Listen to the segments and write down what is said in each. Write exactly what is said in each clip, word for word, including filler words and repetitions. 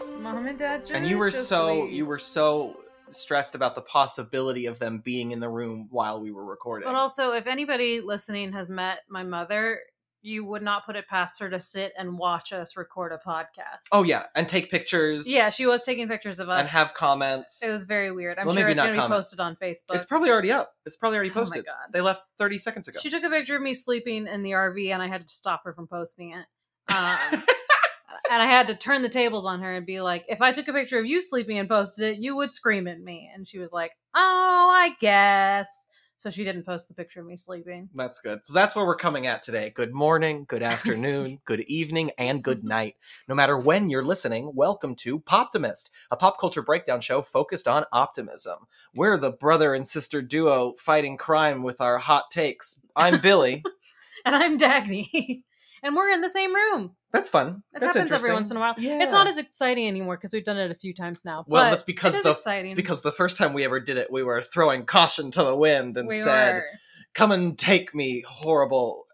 laughed. Mom and Dad just. And you were so leave. you were so stressed about the possibility of them being in the room while we were recording. But also, if anybody listening has met my mother, you would not put it past her to sit and watch us record a podcast. Oh yeah, and take pictures. Yeah, she was taking pictures of us and have comments. It was very weird. I'm well, sure it's going to be posted on Facebook. It's probably already up. It's probably already posted. Oh my God. They left thirty seconds ago. She took a picture of me sleeping in the R V, and I had to stop her from posting it. Um, and I had to turn the tables on her and be like, if I took a picture of you sleeping and posted it, you would scream at me. And she was like, oh, I guess. So she didn't post the picture of me sleeping. That's good. So that's where we're coming at today. Good morning, good afternoon, good evening, and good night. No matter when you're listening, welcome to Poptimist, a pop culture breakdown show focused on optimism. We're the brother and sister duo fighting crime with our hot takes. I'm Billy. And I'm Dagny. And we're in the same room. That's fun. It that's happens every once in a while. Yeah. It's not as exciting anymore because we've done it a few times now. Well, but that's because it the, is it's because the first time we ever did it, we were throwing caution to the wind and we said, were. come and take me, horrible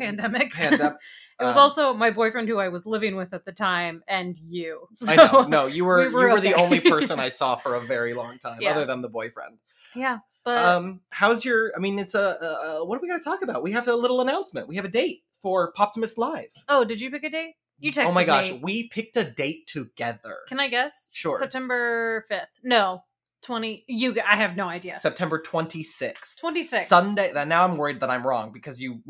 pandemic. Pandem- It was um, also my boyfriend who I was living with at the time, and you. So I know. No, you were, we were you were okay. The only person I saw for a very long time, yeah. Other than the boyfriend. Yeah. But um, how's your? I mean, it's a. Uh, what are we going to talk about? We have a little announcement. We have a date for Poptimist Live. Oh, did you pick a date? You texted me. Oh my gosh, me. We picked a date together. Can I guess? Sure. September fifth. No. twenty you I have no idea. September twenty-sixth. twenty-sixth. Sunday. Now I'm worried that I'm wrong because you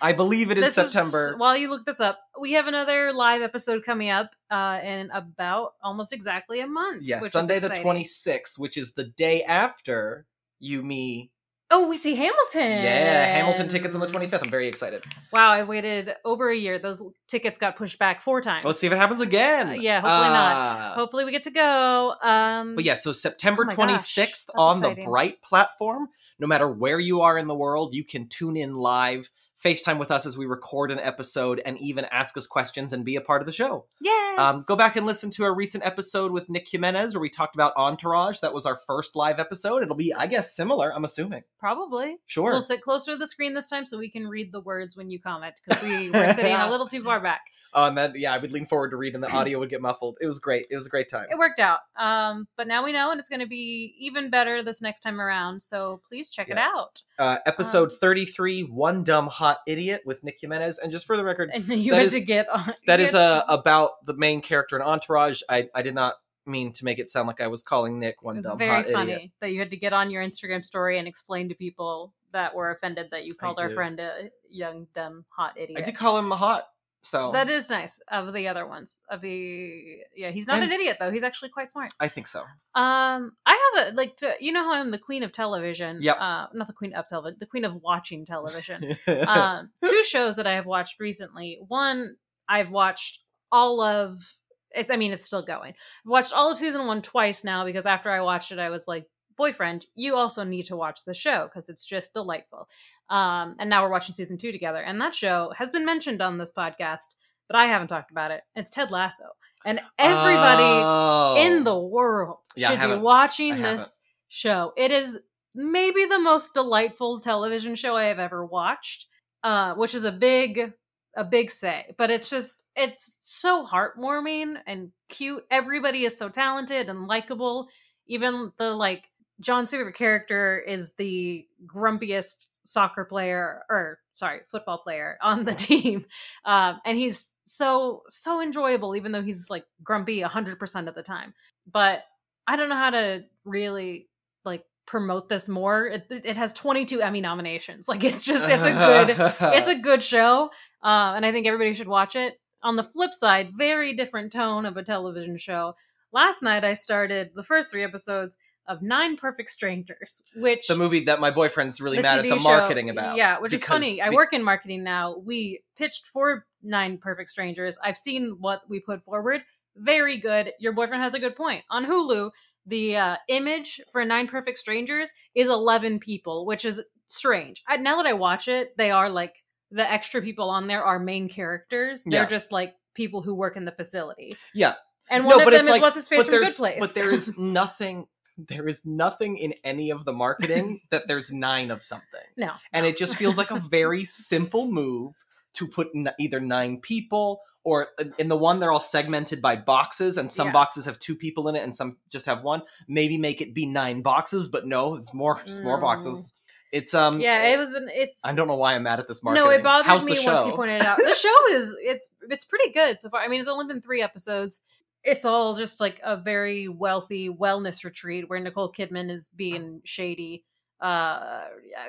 I believe it is this September. Is, while you look this up, we have another live episode coming up uh, in about almost exactly a month. Yes, yeah, Sunday the twenty-sixth, which is the day after you, me. Oh, we see Hamilton. Yeah, Hamilton tickets on the twenty-fifth. I'm very excited. Wow, I waited over a year. Those tickets got pushed back four times. Let's see if it happens again. Uh, yeah, hopefully uh, not. Hopefully we get to go. Um, but yeah, so September twenty-sixth on exciting. The Bright platform. No matter where you are in the world, you can tune in live, FaceTime with us as we record an episode, and even ask us questions and be a part of the show. Yes. Um, go back and listen to our recent episode with Nick Jimenez where we talked about Entourage. That was our first live episode. It'll be, I guess, similar, I'm assuming. Probably. Sure. We'll sit closer to the screen this time so we can read the words when you comment because we were sitting a little too far back. Oh, and then, yeah, I would lean forward to read and the audio would get muffled. It was great. It was a great time. It worked out. Um, but now we know, and it's going to be even better this next time around. So please check yeah. it out. Uh, episode um, thirty-three, One Dumb Hot Idiot with Nick Jimenez. And just for the record, and you that had is, to get on, that is uh, about the main character in Entourage. I, I did not mean to make it sound like I was calling Nick one dumb hot idiot. It's very funny that you had to get on your Instagram story and explain to people that were offended that you called I our do. friend a young, dumb, hot idiot. I did call him a hot. So that is nice of the other ones of the, yeah, he's not and, an idiot though. He's actually quite smart. I think so. Um, I have a, like, to, you know how I'm the queen of television. Yep. Uh, not the queen of television, the queen of watching television. um, two shows that I have watched recently. One I've watched all of it's, I mean, it's still going. I've watched all of season one twice now because after I watched it, I was like, boyfriend, you also need to watch the show because it's just delightful. Um, and now we're watching season two together. And that show has been mentioned on this podcast, but I haven't talked about it. It's Ted Lasso. And everybody oh. in the world yeah, should be watching this show. It is maybe the most delightful television show I have ever watched, uh, which is a big, a big say. But it's just, it's so heartwarming and cute. Everybody is so talented and likable. Even the, like, John's favorite character is the grumpiest soccer player or sorry football player on the team, um and he's so so enjoyable even though he's like grumpy one hundred percent of the time. But I don't know how to really like promote this more. It, it has twenty-two Emmy nominations. Like it's just it's a good it's a good show, uh, and I think everybody should watch it. On the flip side, very different tone of a television show. Last night I started the first three episodes of Nine Perfect Strangers, which the movie that my boyfriend's really mad T V at the show, marketing about. Yeah, which is funny. I work in marketing now. We pitched for Nine Perfect Strangers. I've seen what we put forward. Very good. Your boyfriend has a good point. On Hulu, the uh, image for Nine Perfect Strangers is eleven people, which is strange. I, now that I watch it, they are like the extra people on there are main characters. They're yeah. just like people who work in the facility. Yeah, and one no, of them is like, what's his face from Good Place. But there is nothing. There is nothing in any of the marketing that there's nine of something. No. And it just feels like a very simple move to put n- either nine people or in the one they're all segmented by boxes, and some yeah. boxes have two people in it and some just have one. Maybe make it be nine boxes, but no, it's more it's mm. more boxes. It's um yeah, it was an it's. I don't know why I'm mad at this marketing. No, it bothered How's me once you pointed it out. The show is it's it's pretty good so far. I mean, it's only been three episodes. It's all just like a very wealthy wellness retreat where Nicole Kidman is being shady. Uh,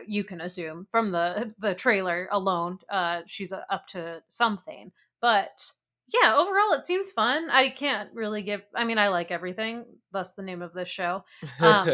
you can assume from the the trailer alone, uh, she's up to something. But yeah, overall it seems fun. I can't really give. I mean, I like everything. That's the name of this show. Um,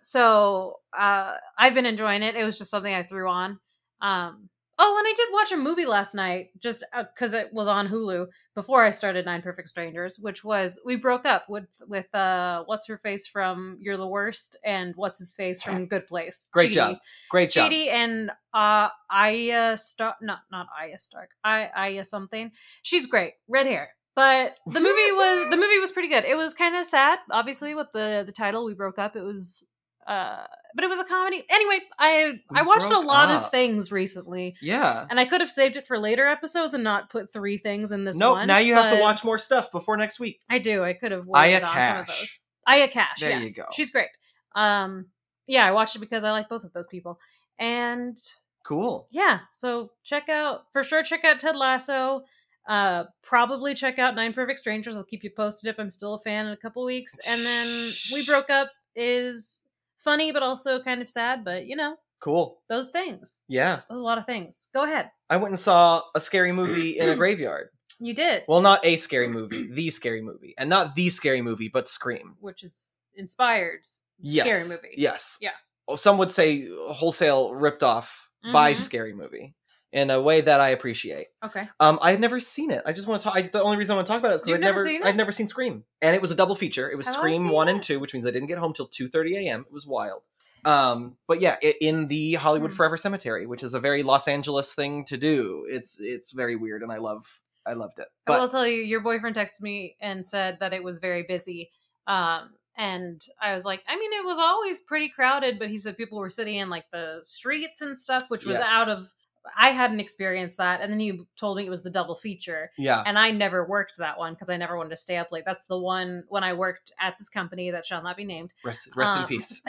so uh, I've been enjoying it. It was just something I threw on. Um, oh, and I did watch a movie last night, just because uh, it was on Hulu before I started Nine Perfect Strangers, which was We Broke Up with with uh, what's her face from You're the Worst and what's his face from Good Place. Great Chidi. job, great job. Chidi and uh, Aya Stark, not not Aya Stark, I Aya something. She's great, red hair. But the movie was the movie was pretty good. It was kind of sad, obviously, with the the title We Broke Up. It was. Uh, but it was a comedy. Anyway, I we I watched a lot up. of things recently. Yeah. And I could have saved it for later episodes and not put three things in this nope, one. No, now you have to watch more stuff before next week. I do. I could have watched some of those. Aya Cash. There yes. you go. She's great. Um, yeah, I watched it because I like both of those people. And cool. Yeah. So check out, for sure, check out Ted Lasso. Uh, probably check out Nine Perfect Strangers. I'll keep you posted if I'm still a fan in a couple weeks. And then We Broke Up is... funny, but also kind of sad, but you know. Cool. Those things. Yeah. There's a lot of things. Go ahead. I went and saw a scary movie in a graveyard. You did? Well, not a scary movie. The Scary Movie. And not the Scary Movie, but Scream. Which is inspired. Yes. Scary Movie. Yes. Yeah. Well, some would say wholesale ripped off mm-hmm. by Scary Movie. In a way that I appreciate. Okay. Um, I had never seen it. I just want to talk. I just, the only reason I want to talk about it is because I've never, never I've never seen Scream, and it was a double feature. It was Have Scream one that? and two, which means I didn't get home till two thirty a.m. It was wild. Um, but yeah, it, in the Hollywood mm. Forever Cemetery, which is a very Los Angeles thing to do. It's it's very weird, and I love I loved it. But, I will tell you, your boyfriend texted me and said that it was very busy. Um, and I was like, I mean, it was always pretty crowded, but he said people were sitting in like the streets and stuff, which was yes. out of. I hadn't experienced that, and then you told me it was the double feature. Yeah, and I never worked that one because I never wanted to stay up late. That's the one when I worked at this company that shall not be named. Rest, rest um, in peace.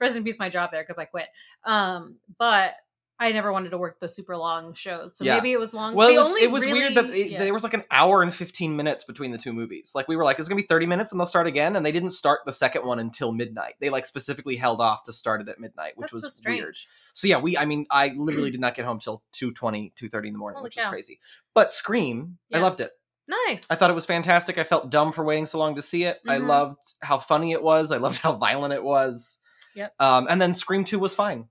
Rest in peace, my job there because I quit. Um, but I never wanted to work the super long shows, so yeah. maybe it was long. Well, it was, only it was really, weird that it, yeah. there was like an hour and fifteen minutes between the two movies. Like we were like, it's gonna be thirty minutes, and they'll start again, and they didn't start the second one until midnight. They like specifically held off to start it at midnight, which That's was so weird. So yeah, we. I mean, I literally did not get home till two twenty, two thirty in the morning, Holy which cow. is crazy. But Scream, yeah. I loved it. Nice. I thought it was fantastic. I felt dumb for waiting so long to see it. Mm-hmm. I loved how funny it was. I loved how violent it was. Yep. Um, and then Scream two was fine.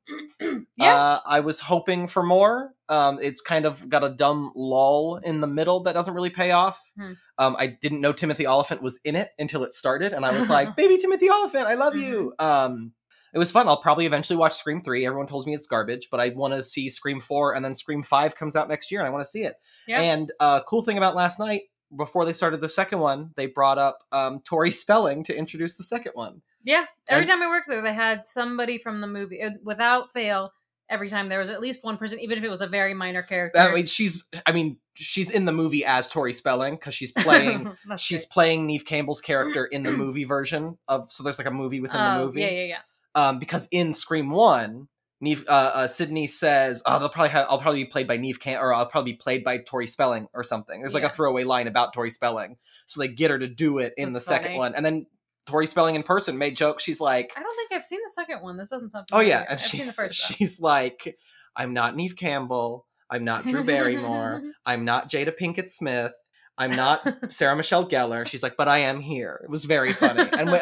yeah. Uh, I was hoping for more. Um, it's kind of got a dumb lull in the middle that doesn't really pay off. Hmm. Um, I didn't know Timothy Oliphant was in it until it started. And I was like, baby Timothy Oliphant, I love you. Um, it was fun. I'll probably eventually watch Scream three. Everyone tells me it's garbage, but I want to see Scream four, and then Scream five comes out next year and I want to see it. Yep. And a uh, cool thing about last night, before they started the second one, they brought up um, Tori Spelling to introduce the second one. Yeah. Every and, time I worked there, they had somebody from the movie. Without fail, every time there was at least one person, even if it was a very minor character. I mean, she's I mean, she's in the movie as Tori Spelling because she's playing she's great. playing Neve Campbell's character in the movie version of. So there's like a movie within uh, the movie. Yeah, yeah, yeah. Um, because in Scream one, Neve, uh, uh, Sydney says, "Oh, they'll probably have, I'll probably be played by Neve Cam- or I'll probably be played by Tori Spelling or something." There's like yeah. a throwaway line about Tori Spelling, so they get her to do it in That's the funny. second one, and then. Tori Spelling in person made jokes. She's like, I don't think I've seen the second one. This doesn't sound familiar. Oh, yeah. And I've she's, seen the first she's like, I'm not Neve Campbell. I'm not Drew Barrymore. I'm not Jada Pinkett Smith. I'm not Sarah Michelle Gellar. She's like, but I am here. It was very funny. And when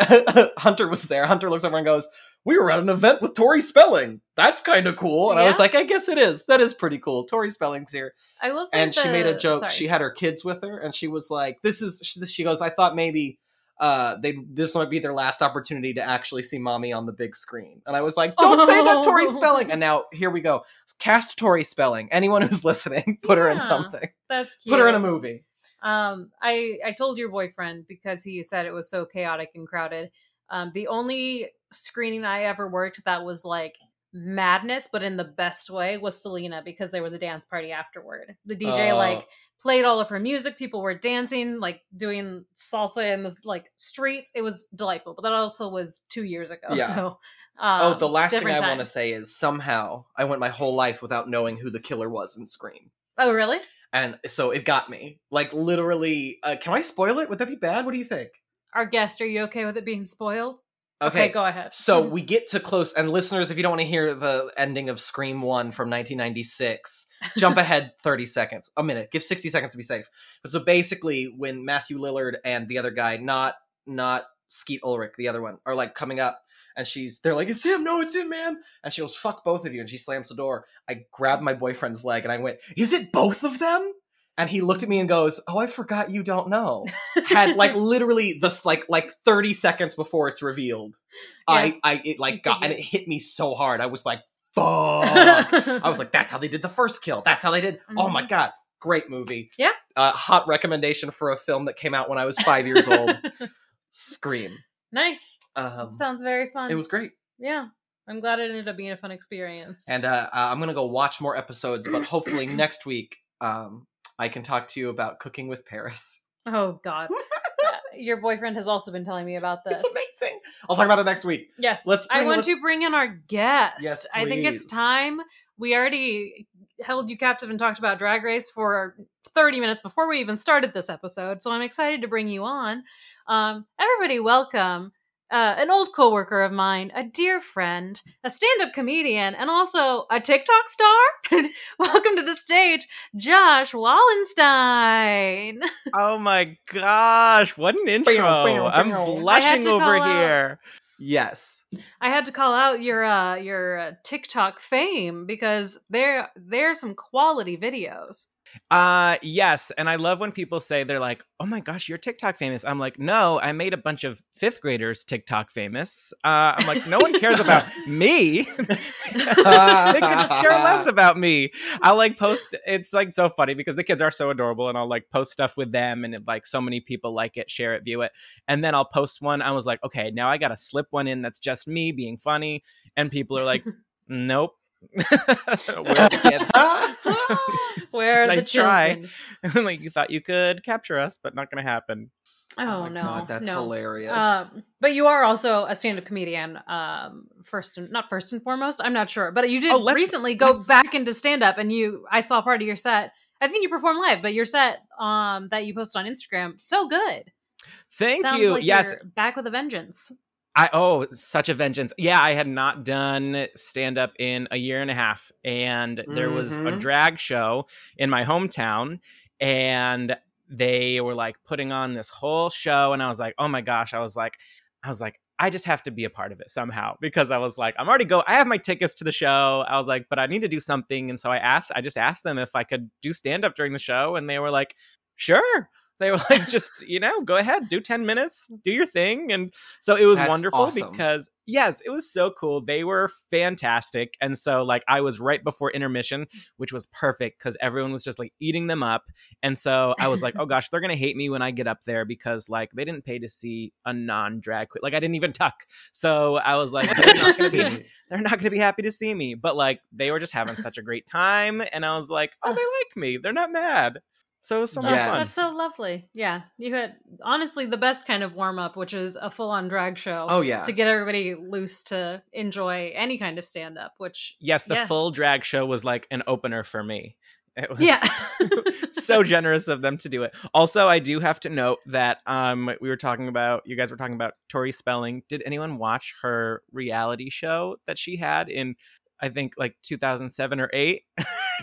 Hunter was there, Hunter looks over and goes, we were at an event with Tori Spelling. That's kind of cool. And yeah? I was like, I guess it is. That is pretty cool. Tori Spelling's here. I will say And the... she made a joke. Sorry. She had her kids with her. And she was like, this is, she goes, I thought maybe... Uh, they this might be their last opportunity to actually see mommy on the big screen. And I was like, don't oh. say that, Tori Spelling. And now here we go. Cast Tori Spelling. Anyone who's listening, put yeah, her in something. That's cute. Put her in a movie. Um, I, I told your boyfriend because he said it was so chaotic and crowded. Um, the only screening I ever worked that was like madness, but in the best way, was Selena, because there was a dance party afterward. The D J uh, like played all of her music. People were dancing, like doing salsa in the like streets. It was delightful, but that also was two years ago. Yeah. So, um, oh, the last thing I want to say is somehow I went my whole life without knowing who the killer was in Scream. Oh, really? And so it got me. Like, literally, uh, can I spoil it? Would that be bad? What do you think? Our guest, are you okay with it being spoiled? Okay, okay, go ahead. So we get to close, and listeners, if you don't want to hear the ending of Scream one from nineteen ninety-six, jump ahead thirty seconds, a minute, give sixty seconds to be safe. But so basically, when Matthew Lillard and the other guy, not not Skeet Ulrich, the other one, are like coming up, and she's, they're like, it's him, no, it's him, ma'am. And she goes, fuck both of you. And she slams the door. I grabbed my boyfriend's leg and I went, is it both of them? And he looked at me and goes, oh, I forgot you don't know. Had like literally this like like thirty seconds before it's revealed. Yeah. I, I it like got, and it hit me so hard. I was like, fuck. I was like, that's how they did the first kill. That's how they did. Mm-hmm. Oh my God. Great movie. Yeah. Uh, hot recommendation for a film that came out when I was five years old. Scream. Nice. Um, Sounds very fun. It was great. Yeah. I'm glad it ended up being a fun experience. And uh, I'm going to go watch more episodes, but hopefully next week, um, I can talk to you about Cooking with Paris. Oh, God. Your boyfriend has also been telling me about this. It's amazing. I'll talk about it next week. Yes. Let's. Bring I want let's... to bring in our guest. Yes, please. I think it's time. We already held you captive and talked about Drag Race for thirty minutes before we even started this episode. So I'm excited to bring you on. Um, everybody, welcome. Uh, an old coworker of mine, a dear friend, a stand-up comedian, and also a TikTok star. Welcome to the stage, Josh Wallenstein. Oh my gosh, what an intro. I'm blushing over here. Out. Yes. I had to call out your uh, your uh, TikTok fame because there there are some quality videos. Uh, yes. And I love when people say, they're like, oh my gosh, you're TikTok famous. I'm like, no, I made a bunch of fifth graders TikTok famous. Uh, I'm like, no one cares about me. They could care less about me. I'll like post. It's like so funny because the kids are so adorable, and I'll like post stuff with them. And it, like so many people like it, share it, view it. And then I'll post one. I was like, okay, now I got to slip one in. That's just me being funny. And people are like, nope. Where the kids? Where nice the children? Try. Like you thought you could capture us, but not going to happen. Oh, oh my no, God, that's no. hilarious. Um, but you are also a stand-up comedian. Um, first, and, not first and foremost. I'm not sure, but you did oh, recently go back into stand-up, and you. I saw part of your set. I've seen you perform live, but your set um, that you posted on Instagram, so good. Thank Sounds you. Like yes, you're back with a vengeance. I oh, such a vengeance. Yeah, I had not done stand-up in a year and a half. And mm-hmm. there was a drag show in my hometown. And they were like putting on this whole show. And I was like, oh my gosh. I was like, I was like, I just have to be a part of it somehow, because I was like, I'm already go. I have my tickets to the show. I was like, but I need to do something. And so I asked, I just asked them if I could do stand-up during the show. And they were like, sure. They were like, just, you know, go ahead, do ten minutes, do your thing. And so it was That's wonderful awesome. Because, yes, it was so cool. They were fantastic. And so, like, I was right before intermission, which was perfect because everyone was just, like, eating them up. And so I was like, oh, gosh, they're going to hate me when I get up there because, like, they didn't pay to see a non-drag queen. Like, I didn't even tuck. So I was like, they're not going to be they're not going to be happy to see me. But, like, they were just having such a great time. And I was like, oh, they like me. They're not mad. So it was so much yes. fun. That's so lovely. Yeah. You had, honestly, the best kind of warm-up, which is a full-on drag show. Oh, yeah. To get everybody loose to enjoy any kind of stand-up, which... Yes, the yeah. full drag show was like an opener for me. It was yeah. so generous of them to do it. Also, I do have to note that um, we were talking about, you guys were talking about Tori Spelling. Did anyone watch her reality show that she had in, I think, like two thousand seven or eight?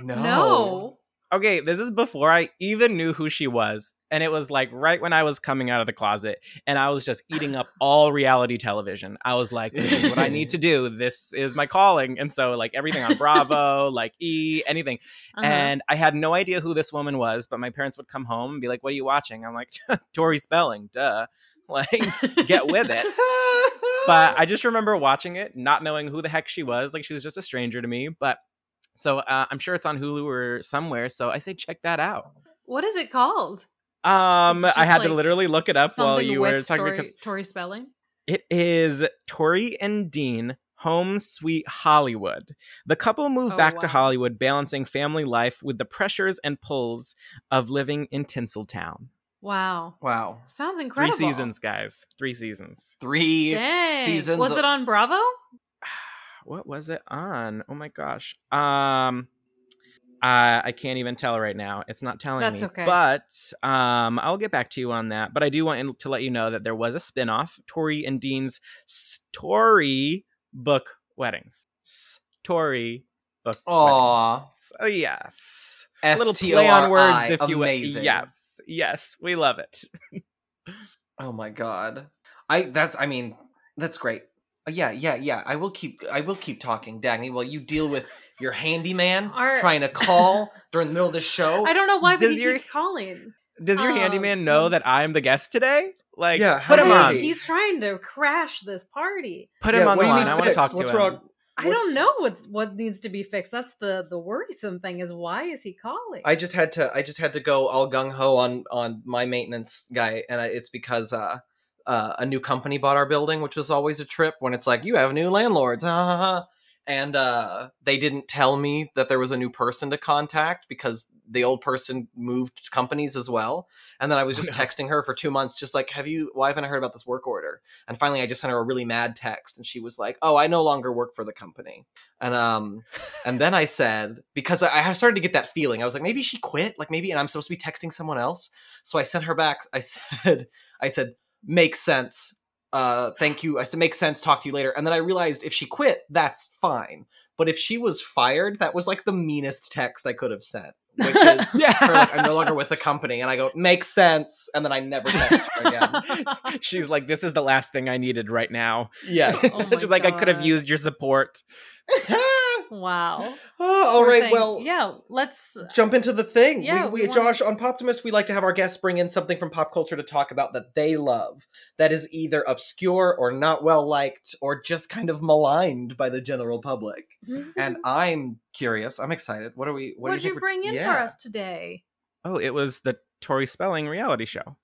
No. No. Okay, this is before I even knew who she was. And it was like right when I was coming out of the closet, and I was just eating up all reality television. I was like, this is what I need to do. This is my calling. And so like everything on Bravo, like E, anything. Uh-huh. And I had no idea who this woman was, but my parents would come home and be like, what are you watching? I'm like, Tori Spelling, duh. Like, get with it. But I just remember watching it, not knowing who the heck she was. Like she was just a stranger to me, but So uh, I'm sure it's on Hulu or somewhere. So I say check that out. What is it called? Um, I had like to literally look it up while you were talking. Story, because Tori Spelling. It is Tori and Dean Home Sweet Hollywood. The couple moved oh, back wow. to Hollywood, balancing family life with the pressures and pulls of living in Tinseltown. Wow. Wow. Sounds incredible. Three seasons, guys. Three seasons. Three Dang. seasons. Was it on Bravo? What was it on? Oh my gosh. Um, I, I can't even tell right now. It's not telling That's me. Okay. But um, I'll get back to you on that. But I do want to let you know that there was a spinoff, Tori and Dean's Storybook Weddings. Storybook Aww. Weddings. Oh, yes. S T O R I. A little play on words, if you will. Yes. Yes. We love it. Oh my God. I that's I mean, that's great. Yeah, yeah, yeah. I will keep I will keep talking, Dagny, while you deal with your handyman Our... trying to call during the middle of the show. I don't know why, does but he your, keeps calling. Does your um, handyman so... know that I'm the guest today? Like, yeah, put him on. He's trying to crash this party. Put him yeah, on the line. I want to talk What's to him. Wrong? I don't know what's what needs to be fixed. That's the, the worrisome thing is, why is he calling? I just had to I just had to go all gung ho on on my maintenance guy, and I, it's because uh, uh, a new company bought our building, which was always a trip when it's like, you have new landlords, ha ha ha. And uh, they didn't tell me that there was a new person to contact because the old person moved companies as well. And then I was just oh, no. texting her for two months, just like, have you, why haven't I heard about this work order? And finally, I just sent her a really mad text, and she was like, oh, I no longer work for the company. And um, and then I said, because I, I started to get that feeling. I was like, maybe she quit, like maybe, and I'm supposed to be texting someone else. So I sent her back. I said, I said, makes sense. Uh, thank you. I said, makes sense. Talk to you later. And then I realized if she quit, that's fine. But if she was fired, that was like the meanest text I could have sent, which is, yeah. her, like, I'm no longer with the company. And I go, makes sense. And then I never text her again. She's like, this is the last thing I needed right now. Yes. Oh my She's like, God. I could have used your support. Wow. Oh, all We're right. Saying, well, yeah, let's jump into the thing. Yeah, we, we, we Josh, on Poptimist, we like to have our guests bring in something from pop culture to talk about that they love, that is either obscure or not well liked or just kind of maligned by the general public. Mm-hmm. And I'm curious. I'm excited. What are we? What did you, you bring in yeah. for us today? Oh, it was the Tori Spelling reality show.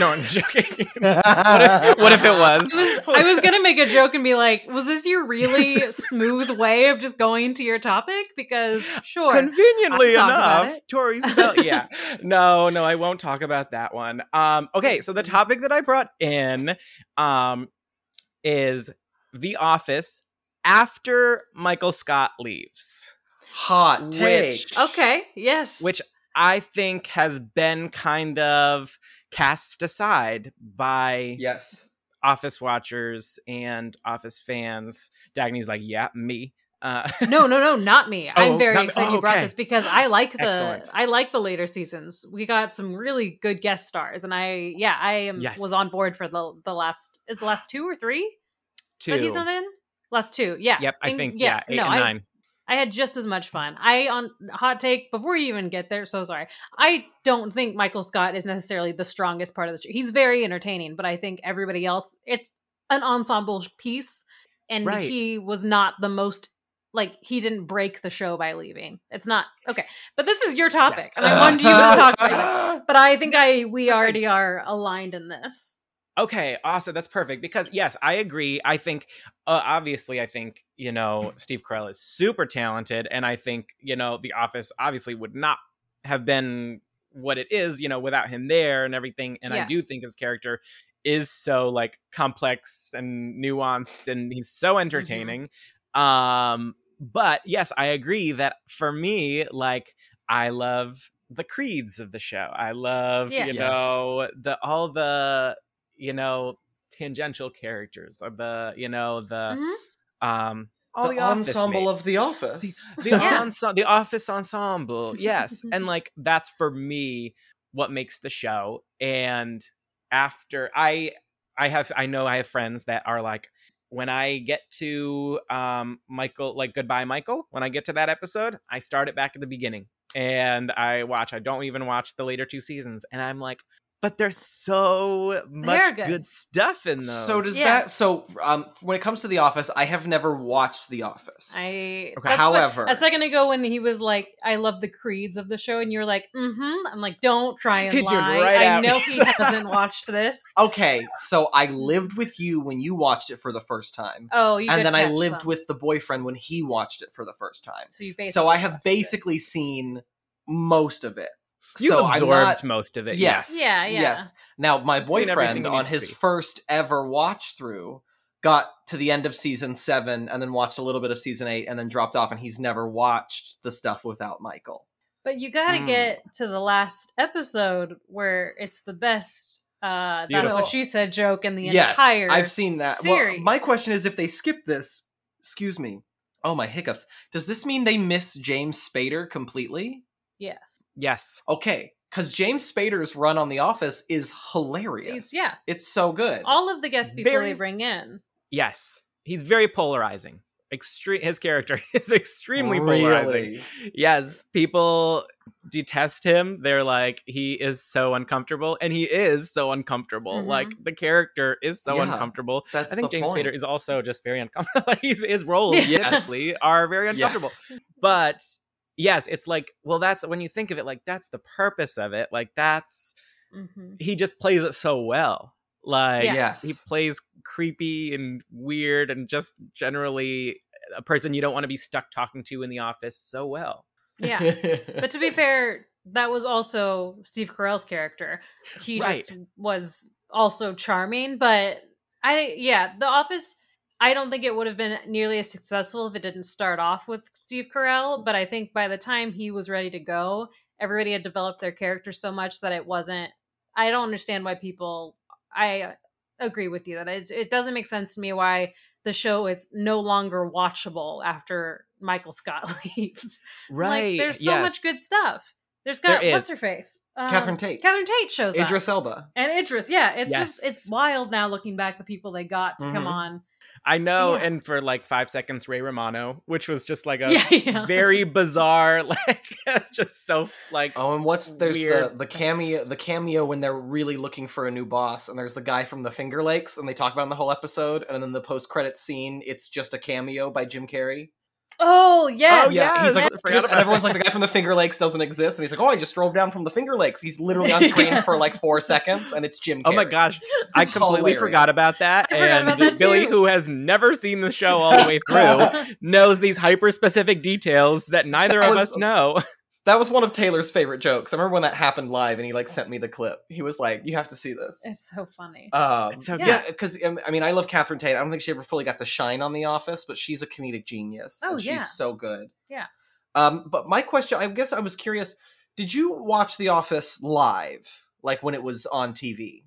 No, I'm joking. what, if, what if it was? It was I was going to make a joke and be like, was this your really smooth way of just going to your topic? Because, sure. Conveniently enough, Tori Spelling. Yeah. No, no, I won't talk about that one. Um, okay, so the topic that I brought in um, is The Office after Michael Scott leaves. Hot take. Which, okay, yes. Which I think has been kind of cast aside by yes. Office watchers and Office fans. Dagny's like, yeah, me. Uh, no, no, no, not me. Oh, I'm very excited oh, okay. you brought this because I like the Excellent. I like the later seasons. We got some really good guest stars, and I yeah I am yes. was on board for the the last is the last two or three two that he's not in last two yeah yep I and, think yeah, yeah eight no, and nine. I, I had just as much fun. I, on hot take, before you even get there, so sorry. I don't think Michael Scott is necessarily the strongest part of the show. He's very entertaining, but I think everybody else, it's an ensemble piece. And right. he was not the most, like, he didn't break the show by leaving. It's not, okay. But this is your topic. Yes. And I wanted you to talk about it. But I think I we already are aligned in this. Okay, awesome. That's perfect. Because, yes, I agree. I think, uh, obviously, I think, you know, Steve Carell is super talented. And I think, you know, The Office obviously would not have been what it is, you know, without him there and everything. And yeah. I do think his character is so, like, complex and nuanced, and he's so entertaining. Mm-hmm. Um, but, yes, I agree that for me, like, I love the creeds of the show. I love, yeah. you yes. know, the all the... you know, tangential characters of the, you know, the, mm-hmm. um, all the, the ensemble of The Office, the, the, yeah. enso- the Office ensemble. Yes. And like, that's for me, what makes the show. And after I, I have, I know I have friends that are like, when I get to, um, Michael, like Goodbye, Michael, when I get to that episode, I start it back at the beginning and I watch, I don't even watch the later two seasons. And I'm like, but there's so much good. good stuff in those. So does yeah. that, so um, when it comes to The Office, I have never watched The Office. I, okay. However. What, a second ago when he was like, I love the creeds of the show, and you're like, mm-hmm. I'm like, don't try and he lie. Right I out. know he hasn't watched this. Okay, so I lived with you when you watched it for the first time. Oh, you And then I lived some. with the boyfriend when he watched it for the first time. So, you basically so I have basically it. seen most of it. You so absorbed not, most of it. Yes. Yeah, yeah. Yes. Now, my I've boyfriend on his see. first ever watch through got to the end of season seven and then watched a little bit of season eight and then dropped off, and he's never watched the stuff without Michael. But you got to mm. get to the last episode where it's the best uh, That's What She Said joke in the yes, entire I've seen that. Series. Well, my question is if they skip this, excuse me, oh, my hiccups. Does this mean they miss James Spader completely? Yes. Yes. Okay, because James Spader's run on The Office is hilarious. He's, yeah. It's so good. All of the guest people very, they bring in. Yes. He's very polarizing. Extreme. His character is extremely really? polarizing. Yes. People detest him. They're like, he is so uncomfortable. And he is so uncomfortable. Mm-hmm. Like, the character is so yeah, uncomfortable. That's I think James point. Spader is also just very uncomfortable. his, his roles, yes. honestly, are very uncomfortable. Yes. But... yes, it's like, well, that's when you think of it, like, that's the purpose of it. Like, that's mm-hmm. he just plays it so well. Like, yes. he plays creepy and weird and just generally a person you don't want to be stuck talking to in the office so well. Yeah. But to be fair, that was also Steve Carell's character. He right. just was also charming. But I, yeah, The Office. I don't think it would have been nearly as successful if it didn't start off with Steve Carell, but I think by the time he was ready to go, everybody had developed their character so much that it wasn't... I don't understand why people... I agree with you that it, it doesn't make sense to me why the show is no longer watchable after Michael Scott leaves. Right. Like, there's so yes. much good stuff. There's got... There what's her face? Um, Catherine Tate. Catherine Tate shows Idris up. Idris Elba. And Idris, yeah. It's yes. just... It's wild now looking back the people they got to mm-hmm. come on. I know, yeah. and for like five seconds, Ray Romano, which was just like a yeah, yeah. very bizarre, like just so like. Oh, and what's there's weird. the the cameo the cameo when they're really looking for a new boss, and there's the guy from the Finger Lakes, and they talk about him the whole episode, and then the post credits scene, it's just a cameo by Jim Carrey. Oh yes, oh, yeah. Yes. He's like, just, and everyone's like, the guy from the Finger Lakes doesn't exist, and he's like, oh, I just drove down from the Finger Lakes. He's literally on screen yeah. for like four seconds, and it's Jim Carrey. Oh my gosh, I completely hilarious. forgot about that. I and about that Billy, too. who has never seen the show all the way through, knows these hyper specific details that neither that of was, us know. That was one of Taylor's favorite jokes. I remember when that happened live, and he like sent me the clip. He was like, "You have to see this. It's so funny." Um, it's so yeah, because yeah, I mean, I love Catherine Tate. I don't think she ever fully got the shine on The Office, but she's a comedic genius. Oh and yeah, she's so good. Yeah. Um, but my question, I guess, I was curious: did you watch The Office live, like when it was on T V?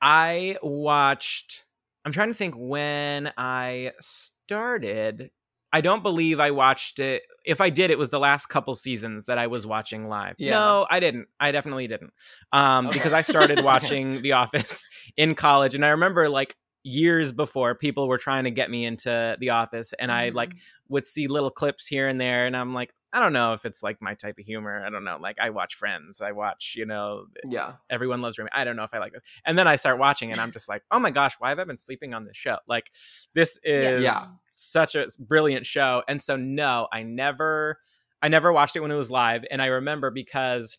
I watched. I'm trying to think when I started. I don't believe I watched it. If I did, it was the last couple seasons that I was watching live. Yeah. No, I didn't. I definitely didn't. Um, okay. Because I started watching The Office in college. And I remember like years before, people were trying to get me into The Office. And mm-hmm. I like would see little clips here and there. And I'm like, I don't know if it's like my type of humor. I don't know. Like I watch Friends. I watch, you know, yeah. Everyone Loves Raymond. I don't know if I like this. And then I start watching and I'm just like, oh my gosh, why have I been sleeping on this show? Like this is yeah. such a brilliant show. And so no, I never, I never watched it when it was live. And I remember because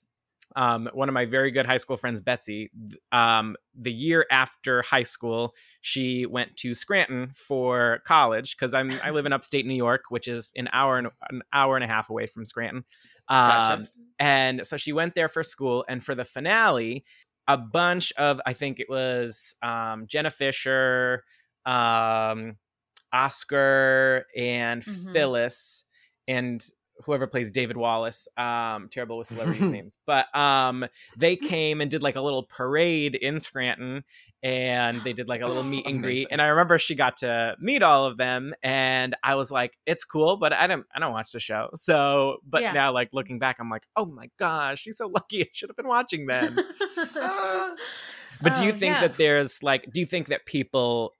um, one of my very good high school friends, Betsy, um, the year after high school, she went to Scranton for college because I'm I live in upstate New York, which is an hour and an hour and a half away from Scranton. Um, gotcha. And so she went there for school, and for the finale, a bunch of I think it was um, Jenna Fisher, um, Oscar, and mm-hmm. Phyllis, and whoever plays David Wallace, um, terrible with celebrity names, but um, they came and did like a little parade in Scranton, and they did like a little meet and greet. And I remember she got to meet all of them, and I was like, it's cool, but I don't, I don't watch the show. So, but yeah. now like looking back, I'm like, oh my gosh, she's so lucky. I should have been watching them. uh, but do you think yeah. that there's like, do you think that people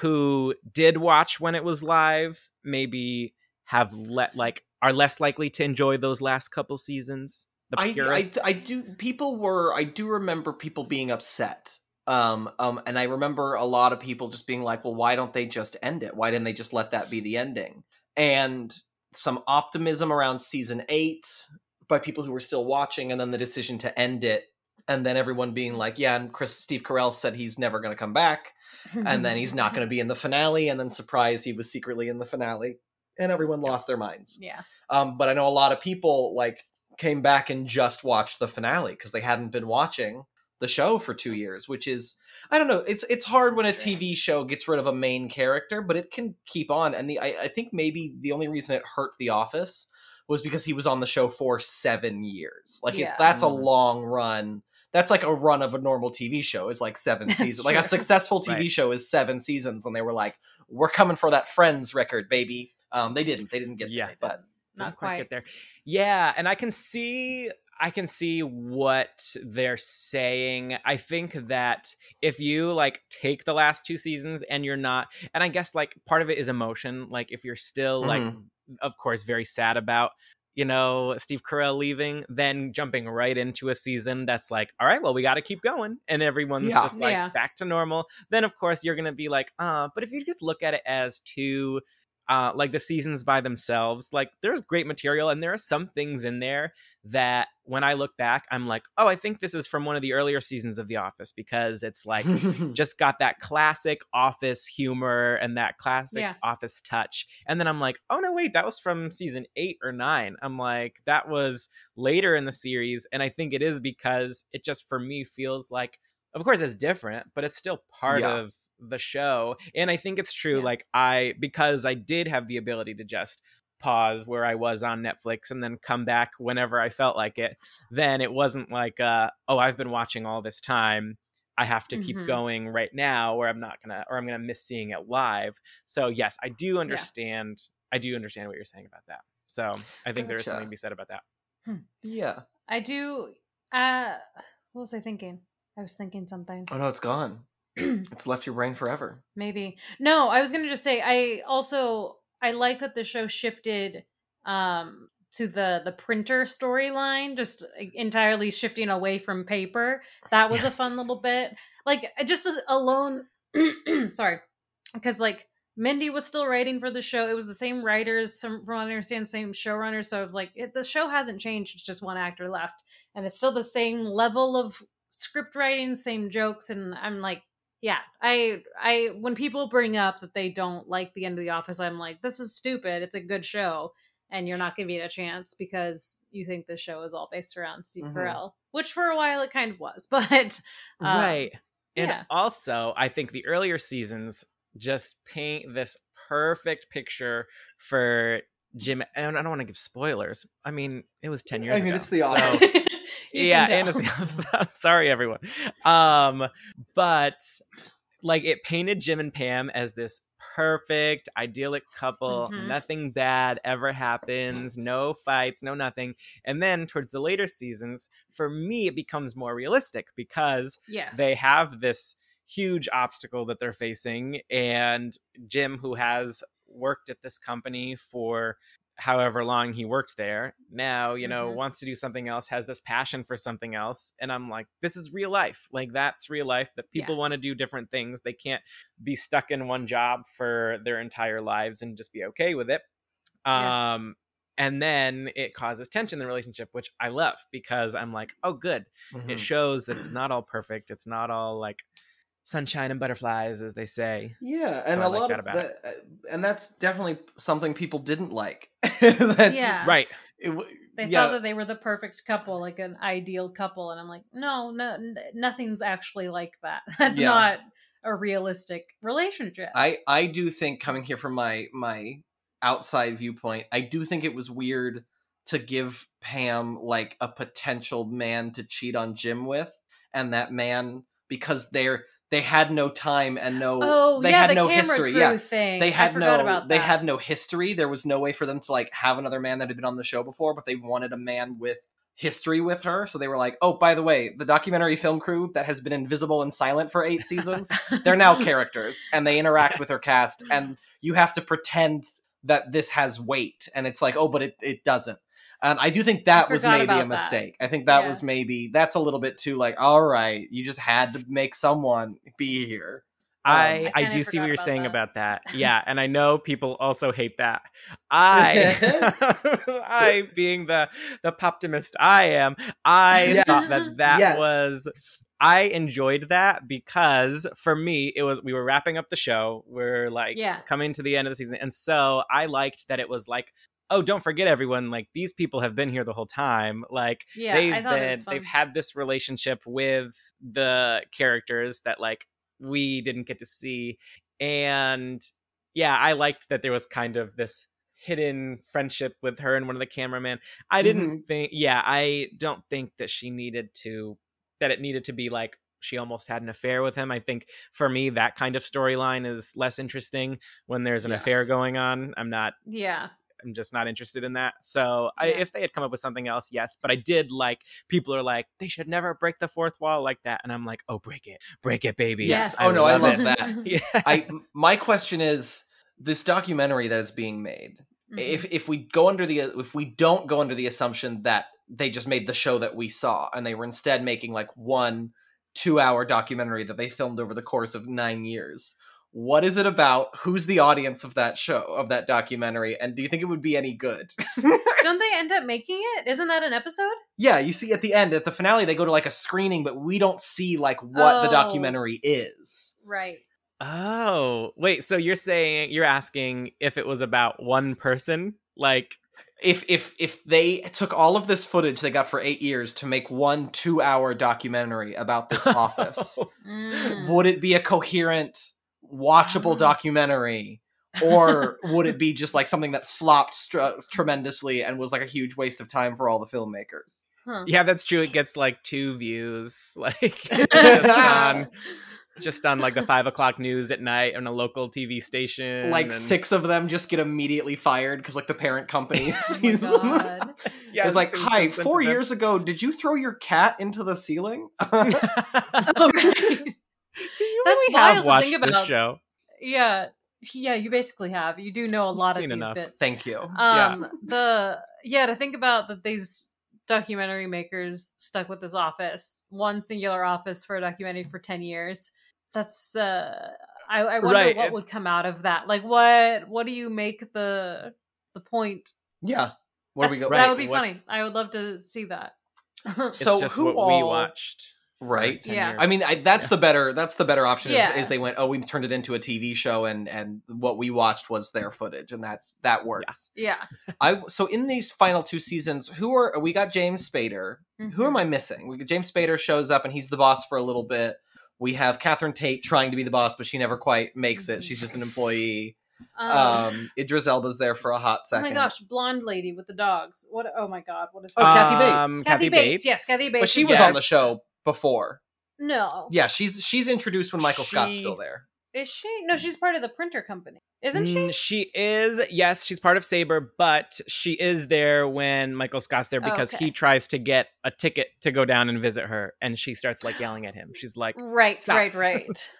who did watch when it was live maybe have let like, are less likely to enjoy those last couple seasons? the I, purists. I, I do. People were. I do remember people being upset. Um, um, and I remember a lot of people just being like, well, why don't they just end it? Why didn't they just let that be the ending? And some optimism around season eight by people who were still watching, and then the decision to end it. And then everyone being like, yeah, and Chris, Steve Carell said he's never going to come back. And then he's not going to be in the finale. And then surprise, he was secretly in the finale. And everyone lost their minds. Yeah. Um, but I know a lot of people like came back and just watched the finale because they hadn't been watching the show for two years, which is, I don't know. It's it's hard when a T V show gets rid of a main character, but it can keep on. And the I, I think maybe the only reason it hurt The Office was because he was on the show for seven years. Like yeah. it's that's a long run. That's like a run of a normal T V show is like seven that's seasons. True. Like a successful T V right. show is seven seasons. And they were like, we're coming for that Friends record, baby. Um, they didn't. They didn't get yeah, there. But not quite get there. Yeah. And I can see... I can see what they're saying. I think that if you like take the last two seasons and you're not, and I guess like part of it is emotion. Like if you're still mm-hmm. like, of course, very sad about, you know, Steve Carell leaving, then jumping right into a season that's like, all right, well, we got to keep going. And everyone's yeah. just like yeah. back to normal. Then of course you're going to be like, uh, but if you just look at it as two, uh, like the seasons by themselves, like there's great material and there are some things in there that when I look back, I'm like, oh, I think this is from one of the earlier seasons of The Office because it's like just got that classic Office humor and that classic yeah. Office touch. And then I'm like, oh no, wait, that was from season eight or nine. I'm like, that was later in the series. And I think it is because it just for me feels like, of course, it's different, but it's still part yeah. of the show. And I think it's true. Yeah. Like I, because I did have the ability to just pause where I was on Netflix and then come back whenever I felt like it. Then it wasn't like, uh, oh, I've been watching all this time. I have to mm-hmm. keep going right now or I'm not going to, or I'm going to miss seeing it live. So yes, I do understand. Yeah. I do understand what you're saying about that. So I think gotcha. There is something to be said about that. Hmm. Yeah. I do. Uh, what was I thinking? I was thinking something. Oh, no, it's gone. It's left your brain forever. Maybe. No, I was going to just say, I also, I like that the show shifted um, to the, the printer storyline, just entirely shifting away from paper. That was yes. a fun little bit. Like, just alone, sorry, because like Mindy was still writing for the show. It was the same writers, some, from what I understand, same showrunners. So I was like, it, the show hasn't changed. It's just one actor left. And it's still the same level of script writing, same jokes, and I'm like, yeah, I I when people bring up that they don't like the end of The Office, I'm like, this is stupid. It's a good show and you're not giving it a chance because you think the show is all based around Steve mm-hmm. Carell, which for a while it kind of was, but uh, right and yeah. also I think the earlier seasons just paint this perfect picture for Jim, and I don't want to give spoilers. I mean, it was ten years I mean, ago. It's The Office. So, yeah, and it's, I'm sorry, everyone. Um, but like it painted Jim and Pam as this perfect, idyllic couple. Mm-hmm. Nothing bad ever happens. No fights, no nothing. And then towards the later seasons, for me, it becomes more realistic because yes. they have this huge obstacle that they're facing. And Jim, who has worked at this company for however long he worked there, now, you know, mm-hmm. wants to do something else, has this passion for something else. And I'm like, this is real life. Like, that's real life, that people yeah. want to do different things. They can't be stuck in one job for their entire lives and just be okay with it. Yeah. Um, and then it causes tension in the relationship, which I love because I'm like, oh, good. Mm-hmm. It shows that it's not all perfect. It's not all like sunshine and butterflies, as they say. Yeah, and so a like lot that of that, and that's definitely something people didn't like. That's, yeah, right. It, they yeah. thought that they were the perfect couple, like an ideal couple, and I'm like, no, no, nothing's actually like that. That's yeah. not a realistic relationship. I, I do think, coming here from my my outside viewpoint, I do think it was weird to give Pam like a potential man to cheat on Jim with, and that man, because they're They had no time and no. Oh, they yeah, had the no history. Yeah, thing. they had I no. About that. They had no history. There was no way for them to like have another man that had been on the show before, but they wanted a man with history with her. So they were like, "Oh, by the way, the documentary film crew that has been invisible and silent for eight seasons—they're now characters, and they interact yes. with her cast, and you have to pretend that this has weight." And it's like, "Oh, but it it doesn't." And I do think that was maybe a mistake. That. I think that yeah. was maybe, that's a little bit too like, all right, you just had to make someone be here. Um, I, I, I do see what you're about saying that. about that. Yeah. And I know people also hate that. I, I being the, the Poptimist I am, I yes. thought that that yes. was... I enjoyed that because for me, it was, we were wrapping up the show. We're like yeah. coming to the end of the season. And so I liked that it was like, oh, don't forget everyone. Like these people have been here the whole time. Like yeah, they've been, they've had this relationship with the characters that like we didn't get to see. And yeah, I liked that there was kind of this hidden friendship with her and one of the cameramen. I didn't mm-hmm. think, yeah, I don't think that she needed to that it needed to be like she almost had an affair with him. I think for me, that kind of storyline is less interesting when there's an yes. affair going on. I'm not, yeah, I'm just not interested in that. So yeah. I, if they had come up with something else, yes. But I did like, people are like, they should never break the fourth wall like that. And I'm like, oh, break it, break it, baby. Yes. yes. Oh no, I love, I love that. yeah. I, my question is this documentary that is being made. Mm-hmm. If, if we go under the, if we don't go under the assumption that they just made the show that we saw and they were instead making like one two hour documentary that they filmed over the course of nine years. What is it about? Who's the audience of that show, of that documentary? And do you think it would be any good? Don't they end up making it? Isn't that an episode? Yeah. You see at the end, at the finale, they go to like a screening, but we don't see like what oh. the documentary is. Right. Oh, wait. So you're saying, you're asking if it was about one person, like, If if if they took all of this footage they got for eight years to make one two-hour documentary about this office, mm. would it be a coherent, watchable mm. documentary? Or would it be just like something that flopped str- tremendously and was like a huge waste of time for all the filmmakers? Huh. Yeah, that's true. It gets like two views. Like just, on, just on like the five o'clock news at night on a local T V station. Like and... six of them just get immediately fired because like the parent company sees oh them. Yeah, it's like, hi, four years them. ago, did you throw your cat into the ceiling? oh, right. So you That's really have watched about. this show. Yeah. Yeah, you basically have. You do know a lot I've of these enough. bits. Thank you. Um, yeah. The yeah, to think about that these documentary makers stuck with this office, one singular office for a documentary for ten years. That's uh I, I wonder right, what it's... would come out of that. Like what what do you make the the point? Yeah. Where That's, we go right. That would be What's... funny. I would love to see that. It's so just who what all... we watched. Right. Yeah. Years. I mean, I, that's yeah. the better. That's the better option. Is, yeah. is they went, oh, we turned it into a T V show, and and what we watched was their footage, and that's that works. Yeah. yeah. I so in these final two seasons, who are we got James Spader? Mm-hmm. Who am I missing? We, James Spader shows up, and he's the boss for a little bit. We have Catherine Tate trying to be the boss, but she never quite makes mm-hmm. it. She's just an employee. Um, um, Idris Elba's there for a hot second. Oh my gosh, blonde lady with the dogs. What? Oh my god, what is? Oh, Kathy Bates. Um, Kathy Bates. Bates. Yes, Kathy Bates. But she was yes. on the show. Before, no, yeah, she's she's introduced when Michael she, Scott's still there. Is she? No, she's part of the printer company, isn't she? Mm, she is. Yes, she's part of Sabre, but she is there when Michael Scott's there because okay. he tries to get a ticket to go down and visit her, and she starts like yelling at him. She's like, "Right, Stop. right, right."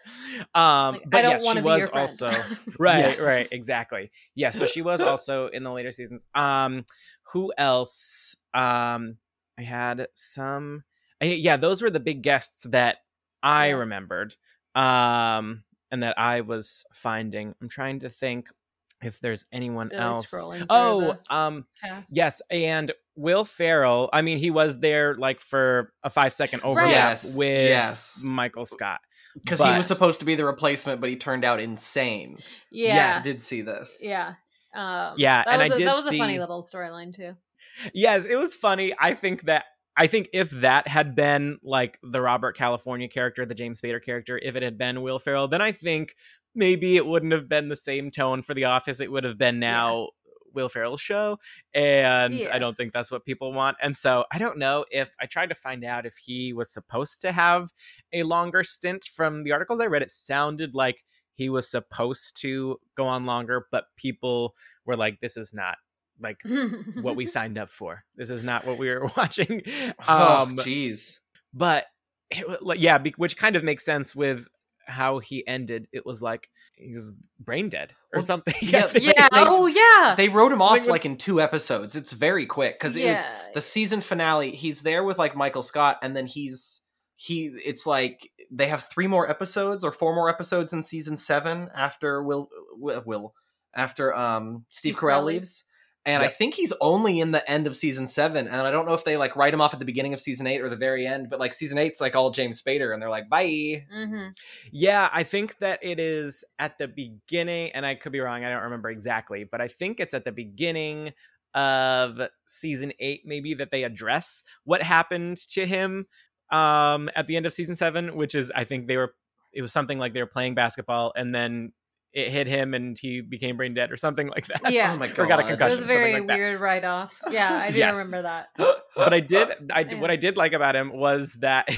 um, like, but I don't yes, want she to was be your also right, yes. right, exactly. Yes, but she was also in the later seasons. Um, who else? Um, I had some. Yeah, those were the big guests that I remembered um, and that I was finding. I'm trying to think if there's anyone Billy else. Oh, um, yes. And Will Ferrell. I mean, he was there like for a five second overlap yes. with yes. Michael Scott. Because he was supposed to be the replacement, but he turned out insane. Yeah. Yes. I did see this. Yeah. Um, yeah. And I did see. That was a funny little storyline too. Yes, it was funny. I think that. I think if that had been like the Robert California character, the James Spader character, if it had been Will Ferrell, then I think maybe it wouldn't have been the same tone for The Office. It would have been now yeah. Will Ferrell's show. And yes. I don't think that's what people want. And so I don't know if I tried to find out if he was supposed to have a longer stint. From the articles I read, it sounded like he was supposed to go on longer, but people were like, this is not. Like what we signed up for. This is not what we were watching. Um, oh, jeez. But it, yeah, be, which kind of makes sense with how he ended, it was like he was brain dead or well, something. Yeah, yeah. They, oh yeah. They wrote him off like, like in two episodes. It's very quick because yeah. it's the season finale. He's there with like Michael Scott, and then he's he. It's like they have three more episodes or four more episodes in season seven after Will Will after um Steve, Steve Carell leaves. And yep. I think he's only in the end of season seven. And I don't know if they like write him off at the beginning of season eight or the very end, but like season eight's like all James Spader and they're like, bye. Mm-hmm. Yeah. I think that it is at the beginning, and I could be wrong. I don't remember exactly, but I think it's at the beginning of season eight, maybe, that they address what happened to him um, at the end of season seven, which is, I think they were, it was something like they were playing basketball and then it hit him and he became brain dead or something like that. Yeah. Oh my God. Or got a concussion. It was a very like weird write off. Yeah. I didn't yes. remember that. But I did, I yeah. what I did like about him was that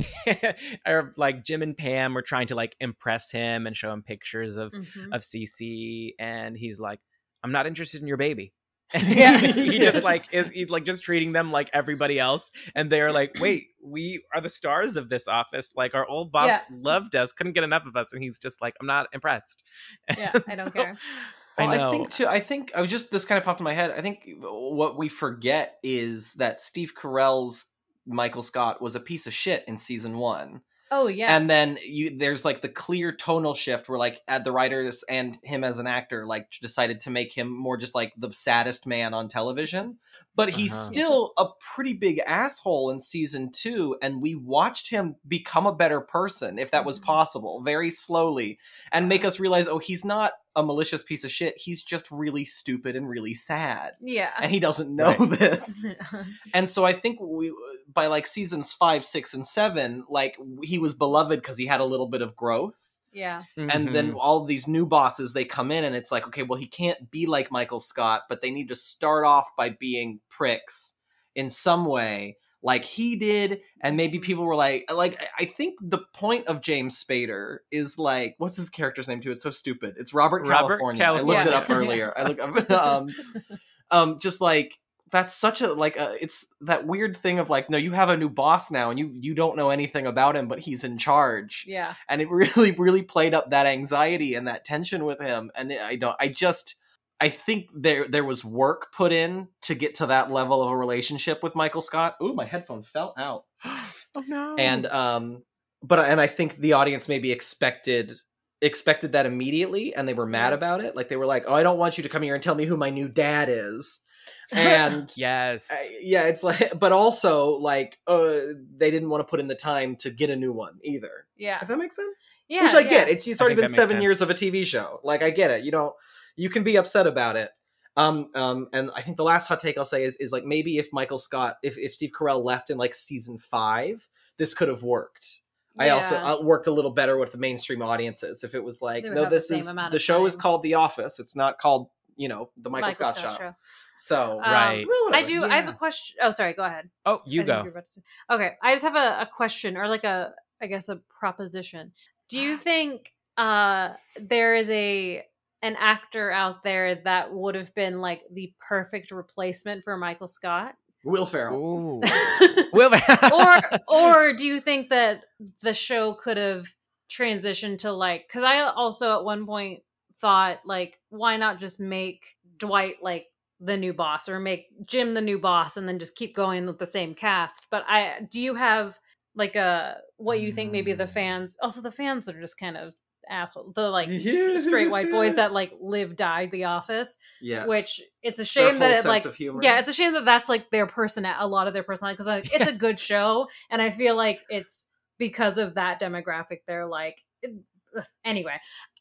or like Jim and Pam were trying to like impress him and show him pictures of, mm-hmm. of Cece. And he's like, I'm not interested in your baby. Yeah. he just like is he's like just treating them like everybody else, and they're like, wait, we are the stars of this office, like our old boss yeah. loved us, couldn't get enough of us, and he's just like, I'm not impressed. Yeah. I don't so, care. Well, I, know. I think too I think I was just this kind of popped in my head. I think what we forget is that Steve Carell's Michael Scott was a piece of shit in season one. Oh yeah. And then you there's like the clear tonal shift where like at the writers and him as an actor like decided to make him more just like the saddest man on television. But he's uh-huh. still a pretty big asshole in season two, and we watched him become a better person, if that was possible, very slowly, and make us realize, oh, he's not a malicious piece of shit. He's just really stupid and really sad. Yeah. And he doesn't know right. this. And so I think we, by like seasons five, six, and seven, like he was beloved because he had a little bit of growth. Yeah. Mm-hmm. And then all these new bosses, they come in and it's like, okay, well, he can't be like Michael Scott, but they need to start off by being pricks in some way, like he did. And maybe people were like, like, I think the point of James Spader is like, what's his character's name too? It's so stupid. It's Robert, Robert California. California. I looked yeah. it up earlier. I looked up, um, um, just like, that's such a, like, a, it's that weird thing of, like, no, you have a new boss now, and you you don't know anything about him, but he's in charge. Yeah. And it really, really played up that anxiety and that tension with him. And I don't, I just, I think there there was work put in to get to that level of a relationship with Michael Scott. Ooh, my headphone fell out. Oh, no. And, um, but, and I think the audience maybe expected... expected that immediately, and they were mad about it. Like, they were like, oh, I don't want you to come here and tell me who my new dad is. And yes. I, yeah, it's like, but also, like, uh, they didn't want to put in the time to get a new one either. Yeah. If that makes sense? Yeah. Which I yeah. get. It's it's already been seven sense. years of a T V show. Like, I get it. You don't, you can be upset about it. Um, um, and I think the last hot take I'll say is, is like, maybe if Michael Scott, if, if Steve Carell left in, like, season five, this could have worked. I yeah. also worked a little better with the mainstream audiences. If it was like, so no, this is the show time. Is called The Office. It's not called, you know, the Michael, Michael Scott, Scott Show. Show. So, um, right. Well, I do. Yeah. I have a question. Oh, sorry. Go ahead. Oh, you I go. You okay. I just have a, a question, or like a, I guess a proposition. Do you think uh, there is a, an actor out there that would have been like the perfect replacement for Michael Scott? Will Ferrell. Will Ferrell. or, or do you think that the show could have transitioned to like, because I also at one point thought like, why not just make Dwight like the new boss, or make Jim the new boss, and then just keep going with the same cast? But I, do you have like a, what you think maybe the fans, also the fans are just kind of assholes, the like straight white boys that like live died The Office. Yes. Which it's a shame that it like yeah it's a shame that that's like their person a lot of their personality, because like yes. it's a good show, and I feel like it's because of that demographic they're like it, anyway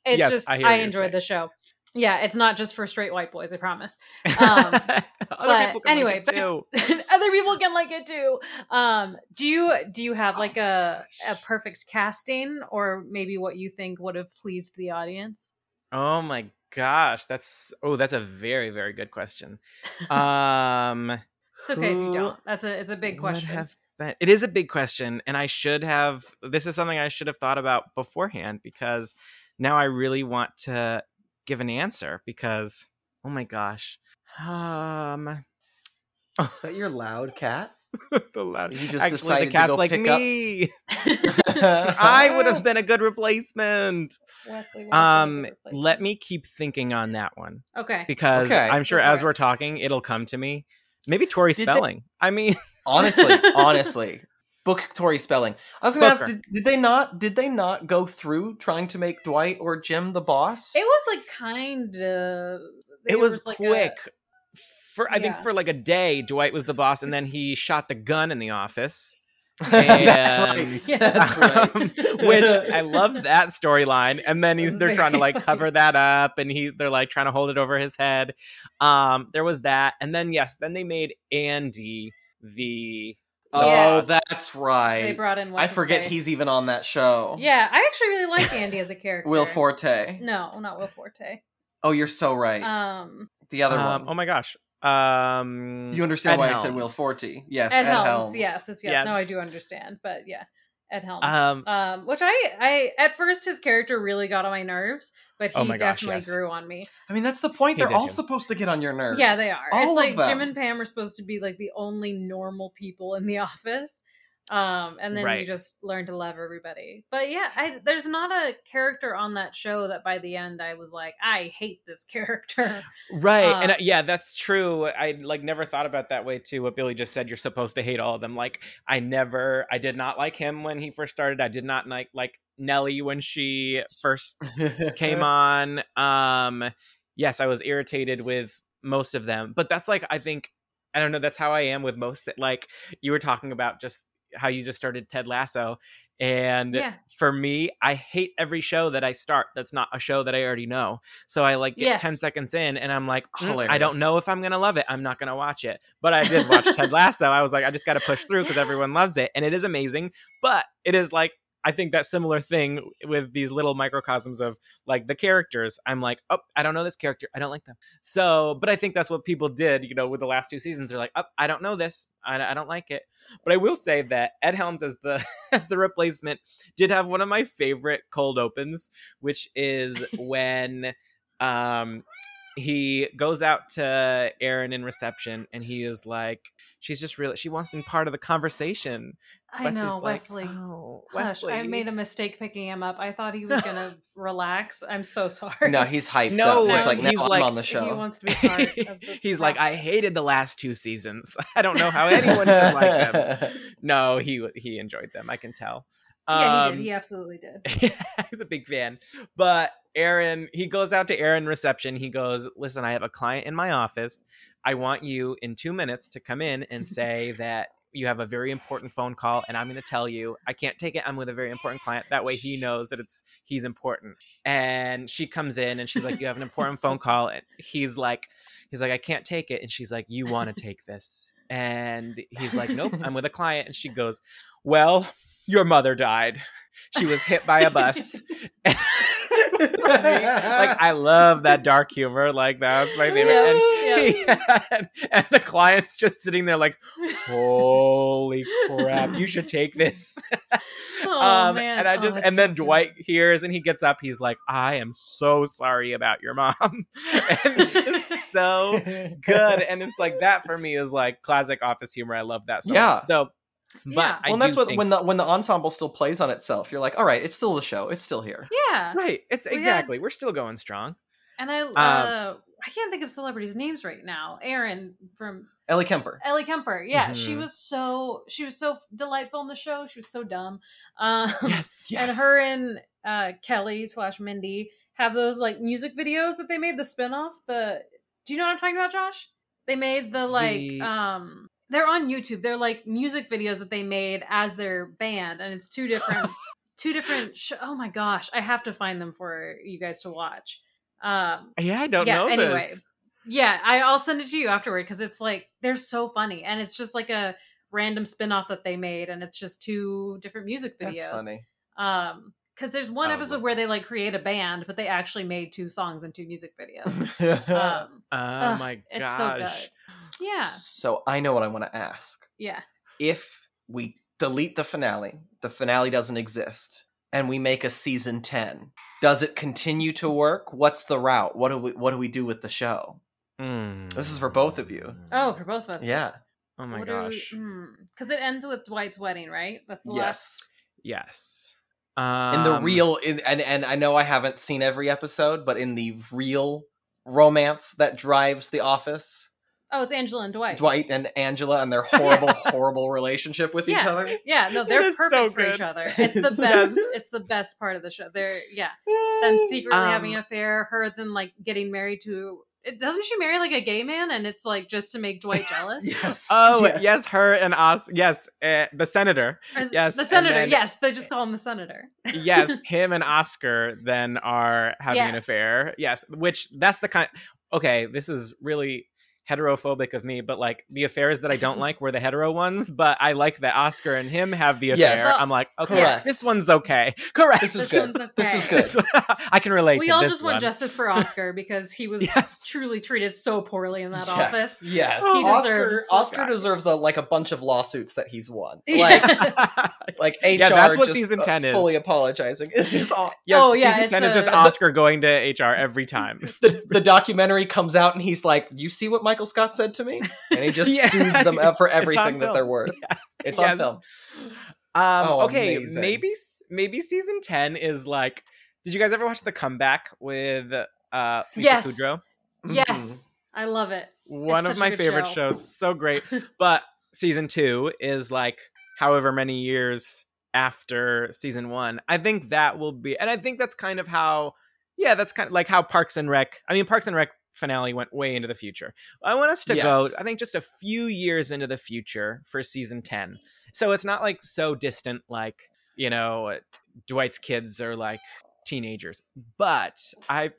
it's yes, just I, I enjoyed the show. Yeah, it's not just for straight white boys, I promise. Um, other but people can anyway, like it too. But other people can like it too. Um, do you do you have like oh, a gosh. a perfect casting, or maybe what you think would have pleased the audience? Oh my gosh, that's oh that's a very very good question. Um, it's okay if you don't. That's a it's a big question. Have been, it is a big question, and I should have. This is something I should have thought about beforehand, because now I really want to give an answer, because oh my gosh um is that your loud cat? The loud. You just actually, the cat's like me. I would have been a good replacement. Wesley, um, good replacement. Let me keep thinking on that one. Okay. Because okay. I'm sure as we're talking, it'll come to me. Maybe Tori Spelling. They... I mean, honestly, honestly, book Tori Spelling. I was going to ask, did, did they not? Did they not go through trying to make Dwight or Jim the boss? It was like kind of. It was, was quick. Like a... For, I yeah. think for like a day, Dwight was the boss, and then he shot the gun in the office. And, that's right. Yeah, that's right. Um, which I love that storyline. And then he's they're trying to like cover that up, and he they're like trying to hold it over his head. Um, there was that, and then yes, then they made Andy the. Yes. Oh, that's right. They brought in. I forget face. He's even on that show. Yeah, I actually really like Andy as a character. Will Forte. No, not Will Forte. Oh, you're so right. Um, the other um, one. Oh my gosh. Um, you understand Ed why Helms. I said Will Forte? Yes, Ed, Ed Helms. Helms. Yes, yes, yes. No, I do understand, but yeah, Ed Helms. Um, um which I, I at first his character really got on my nerves, but he oh gosh, definitely yes. grew on me. I mean, that's the point. He They're all too. supposed to get on your nerves. Yeah, they are. All it's like them. Jim and Pam are supposed to be like the only normal people in the office, um, and then right. you just learn to love everybody. But yeah, I, there's not a character on that show that by the end I was like, I hate this character. Right. Um, and I, yeah, that's true. I like never thought about that way too. What Billy just said, you're supposed to hate all of them. Like I never, I did not like him when he first started. I did not like, like Nellie when she first came on. Um, yes, I was irritated with most of them, but that's like, I think, I don't know. That's how I am with most that like you were talking about just, how you just started Ted Lasso. And yeah. for me, I hate every show that I start that's not a show that I already know. So I like get yes. ten seconds in and I'm like, mm, I don't know if I'm going to love it. I'm not going to watch it. But I did watch Ted Lasso. I was like, I just got to push through because yeah. everyone loves it. And it is amazing. But it is like, I think that similar thing with these little microcosms of like the characters. I'm like, oh, I don't know this character. I don't like them. So, but I think that's what people did, you know, with the last two seasons. They're like, oh, I don't know this. I, I don't like it. But I will say that Ed Helms as the as the replacement did have one of my favorite cold opens, which is when um, he goes out to Erin in reception and he is like, she's just really, she wants to be part of the conversation. I Wes know, Wesley. Like, oh, Wesley. Gosh, I made a mistake picking him up. I thought he was going to relax. I'm so sorry. No, he's hyped no, up. He's like, no, he's I'm like, on the show. He wants to be part of the He's like, I hated the last two seasons. I don't know how anyone could like them. No, he he enjoyed them. I can tell. Um, yeah, he did. He absolutely did. He's a big fan. But Erin, he goes out to Erin reception. He goes, listen, I have a client in my office. I want you in two minutes to come in and say that you have a very important phone call and I'm going to tell you, I can't take it. I'm with a very important client. That way he knows that it's, he's important. And she comes in and she's like, you have an important phone call. And he's like, he's like, I can't take it. And she's like, you want to take this. And he's like, nope, I'm with a client. And she goes, well, your mother died. She was hit by a bus. And for me, like, I love that dark humor. Like, that's my favorite. Yeah, and, yeah. And, and the client's just sitting there like, holy crap, you should take this. Oh, um, man. And I just, oh, and then so Dwight good. hears and he gets up. He's like, I am so sorry about your mom. And it's just so good. And it's like, that for me is like classic office humor. I love that so yeah. much. So, but yeah. well, that's what think... when the when the ensemble still plays on itself, you're like, all right, it's still the show, it's still here. Yeah, right. It's we exactly. Had... We're still going strong. And I, um, uh, I can't think of celebrities' names right now. Erin from Ellie Kemper. Ellie Kemper. Yeah, mm-hmm. she was so she was so delightful in the show. She was so dumb. Um, yes, yes. And her and uh, Kelly slash Mindy have those like music videos that they made the spinoff. The do you know what I'm talking about, Josh? They made the like. The... Um, They're on YouTube. They're like music videos that they made as their band, and it's two different, two different. Sh- oh my gosh, I have to find them for you guys to watch. Um, yeah, I don't yeah, know. Anyway, this. yeah, I, I'll send it to you afterward because it's like they're so funny, and it's just like a random spinoff that they made, and it's just two different music videos. That's funny. Um, because there's one oh, episode right. where they like create a band, but they actually made two songs and two music videos. um, oh uh, my gosh, it's so good. Yeah. So I know what I want to ask. Yeah. If we delete the finale, the finale doesn't exist, and we make a season ten, does it continue to work? What's the route? What do we What do we do with the show? Mm. This is for both of you. Oh, for both of us. Yeah. Oh my what gosh. Because mm, it ends with Dwight's wedding, right? That's the yes. last. Yes. Um, in the real, in, and, and I know I haven't seen every episode, but in the real romance that drives The Office. Oh, it's Angela and Dwight. Dwight and Angela and their horrible, yeah. horrible relationship with yeah. each other. Yeah, no, they're perfect so for each other. It's the best. Yes. It's the best part of the show. They're yeah, Yay. them secretly um, having an affair. Her then like getting married to. It, doesn't she marry like a gay man? And it's like just to make Dwight jealous. yes. Oh yes. yes, her and us. Yes, uh, the senator. Or, yes, the senator. Then, yes, they just call him the senator. yes, him and Oscar then are having yes. an affair. Yes, which that's the kind. Okay, this is really heterophobic of me, but like the affairs that I don't like were the hetero ones, but I like that Oscar and him have the affair. Yes. I'm like, okay, yes. this one's okay. Correct. This is this good. Okay. This is good. I can relate we to this We all just one. want justice for Oscar because he was yes. truly treated so poorly in that yes. office. Yes. He oh, deserves Oscar, Oscar deserves a, like a bunch of lawsuits that he's won. Like, like H R yeah, that's what just season ten uh, is. Fully apologizing. It's just all- yes, oh, yeah, season ten a- is just Oscar going to H R every time. The, the documentary comes out and he's like, you see what Michael Michael Scott said to me, and he just yeah. sues them up for everything that they're worth. Yeah. It's yes. on film. Um, oh, okay, amazing. maybe maybe season ten is like. Did you guys ever watch The Comeback with uh, Lisa yes. Kudrow? Yes, mm-hmm. I love it. One it's of my favorite show. shows. So great, but season two is like however many years after season one. I think that will be, and I think that's kind of how. Yeah, that's kind of like how Parks and Rec. I mean, Parks and Rec. Finale went way into the future. I want us to yes. go, I think, just a few years into the future for season ten. So it's not like so distant, like, you know, Dwight's kids are like teenagers. But I